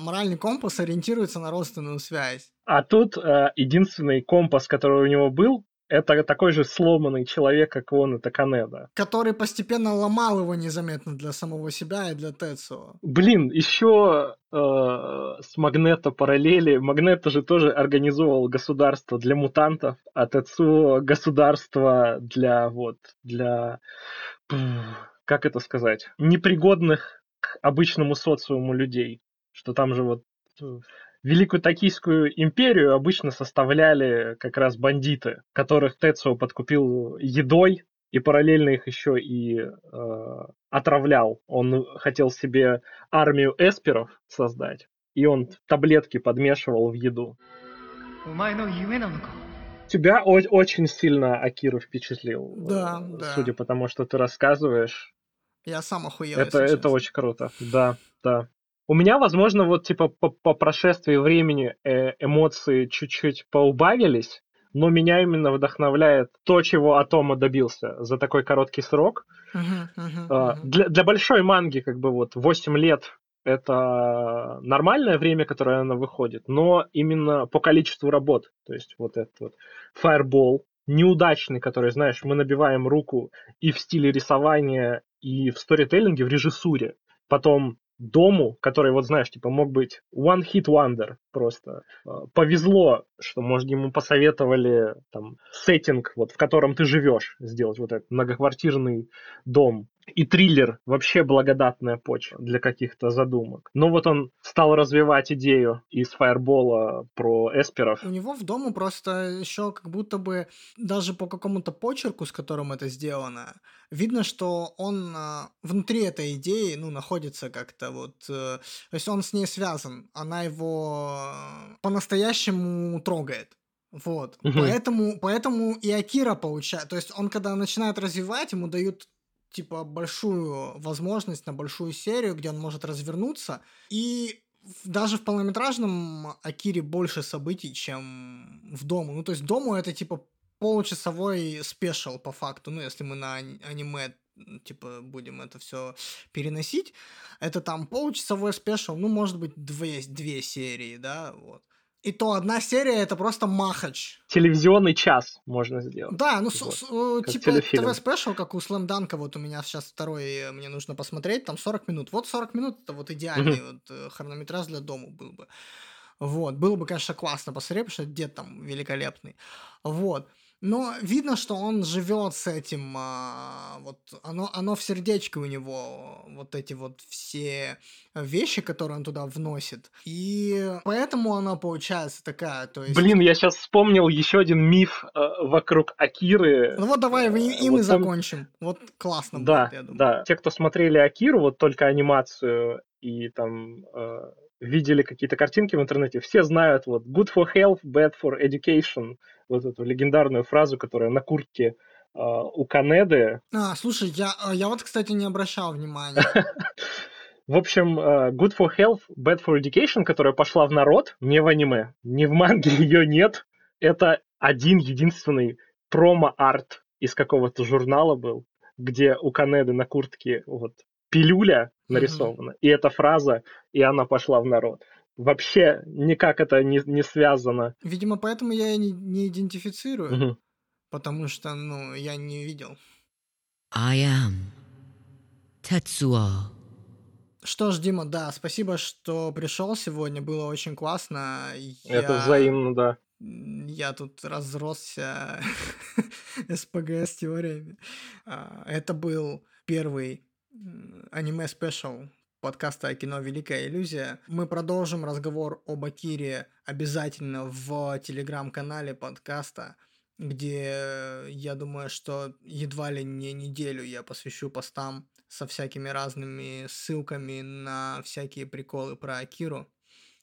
моральный компас ориентируется на родственную связь. А тут э, единственный компас, который у него был, это такой же сломанный человек, как он, это Канэда. Который постепенно ломал его незаметно для самого себя и для Тэцуо. Блин, еще э, с Магнето параллели. Магнето же тоже организовал государство для мутантов, а Тэцуо государство для, вот, для, как это сказать, непригодных к обычному социуму людей. Что там же вот... Великую Токийскую империю обычно составляли как раз бандиты, которых Тэцуо подкупил едой и параллельно их еще и э, отравлял. Он хотел себе армию эсперов создать, и он таблетки подмешивал в еду. Тебя о- очень сильно Акиру впечатлил, да, судя да. по тому, что ты рассказываешь. Я сам охуел. Это, это очень круто, да, да. У меня, возможно, вот типа по, по прошествии времени э- эмоции чуть-чуть поубавились, но меня именно вдохновляет то, чего Отомо добился за такой короткий срок. Uh-huh, uh-huh, uh-huh. Для, для большой манги, как бы вот восемь лет это нормальное время, которое она выходит, но именно по количеству работ. То есть, вот этот вот Fireball, неудачный, который, знаешь, мы набиваем руку и в стиле рисования, и в сторителлинге, в режиссуре. Потом Дому, который, вот знаешь, типа мог быть one-hit-wonder просто. Повезло, что, может, ему посоветовали там сеттинг, вот, в котором ты живешь, сделать вот этот многоквартирный дом. И триллер вообще благодатная почва для каких-то задумок. Но вот он стал развивать идею из Фаербола про эсперов. У него в Дому просто еще как будто бы даже по какому-то почерку, с которым это сделано, видно, что он внутри этой идеи, ну, находится как-то вот... То есть он с ней связан, она его по-настоящему трогает. Вот. Угу. Поэтому, поэтому и Акира получает... То есть он, когда начинает развивать, ему дают типа большую возможность на большую серию, где он может развернуться. И даже в полнометражном Акире больше событий, чем в Дому. Ну, то есть Дому это типа получасовой спешл по факту. Ну, если мы на аниме типа будем это все переносить, это там получасовой спешл, ну, может быть, две, две серии, да, вот. И то одна серия — это просто махач. Телевизионный час можно сделать. Да, ну, вот. с, с, типа ТВ-спешл, как у Слэм Данка, вот у меня сейчас второй, мне нужно посмотреть, там сорок минут. Вот сорок минут — это вот идеальный mm-hmm. вот, хронометраж для Дома был бы. Вот. Было бы, конечно, классно посмотреть, потому что дед там великолепный. Вот. Но видно, что он живет с этим, а, вот оно, оно в сердечке у него, вот эти вот все вещи, которые он туда вносит. И поэтому она получается такая, то есть... Блин, я сейчас вспомнил еще один миф э, вокруг Акиры. Ну вот давай им, им вот и закончим. Там... Вот классно будет, да, я думаю. Да, те, кто смотрели Акиру, вот только анимацию и там... Э... видели какие-то картинки в интернете, все знают вот good for health, bad for education, вот эту легендарную фразу, которая на куртке э, у Канэды. А, слушай, я, я вот, кстати, не обращал внимания. В общем, good for health, bad for education, которая пошла в народ, не в аниме, не в манге ее нет, это один единственный промо-арт из какого-то журнала был, где у Канэды на куртке вот пилюля нарисована. Mm-hmm. И эта фраза, и она пошла в народ. Вообще никак это не, не связано. Видимо, поэтому я и не, не идентифицирую, mm-hmm. потому что, ну, я не видел. I am Tetsuo. Что ж, Дима, да, спасибо, что пришел сегодня, было очень классно. Я... Это взаимно, да. Я тут разросся СПГ с теориями. Это был первый аниме-спешл подкаста о кино «Великая иллюзия». Мы продолжим разговор об Акире обязательно в телеграм-канале подкаста, где, я думаю, что едва ли не неделю я посвящу постам со всякими разными ссылками на всякие приколы про Акиру.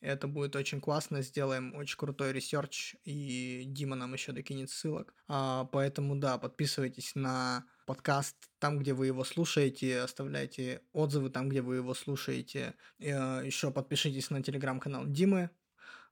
Это будет очень классно, сделаем очень крутой ресерч, и Дима нам еще докинет ссылок. А, поэтому, да, подписывайтесь на подкаст там, где вы его слушаете, оставляйте отзывы там, где вы его слушаете. А, еще подпишитесь на телеграм-канал Димы,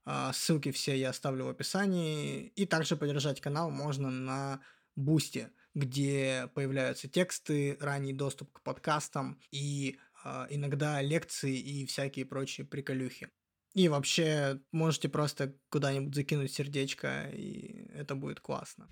а, ссылки все я оставлю в описании. И также поддержать канал можно на Бусти, где появляются тексты, ранний доступ к подкастам и а, иногда лекции и всякие прочие приколюхи. И вообще, можете просто куда-нибудь закинуть сердечко, и это будет классно.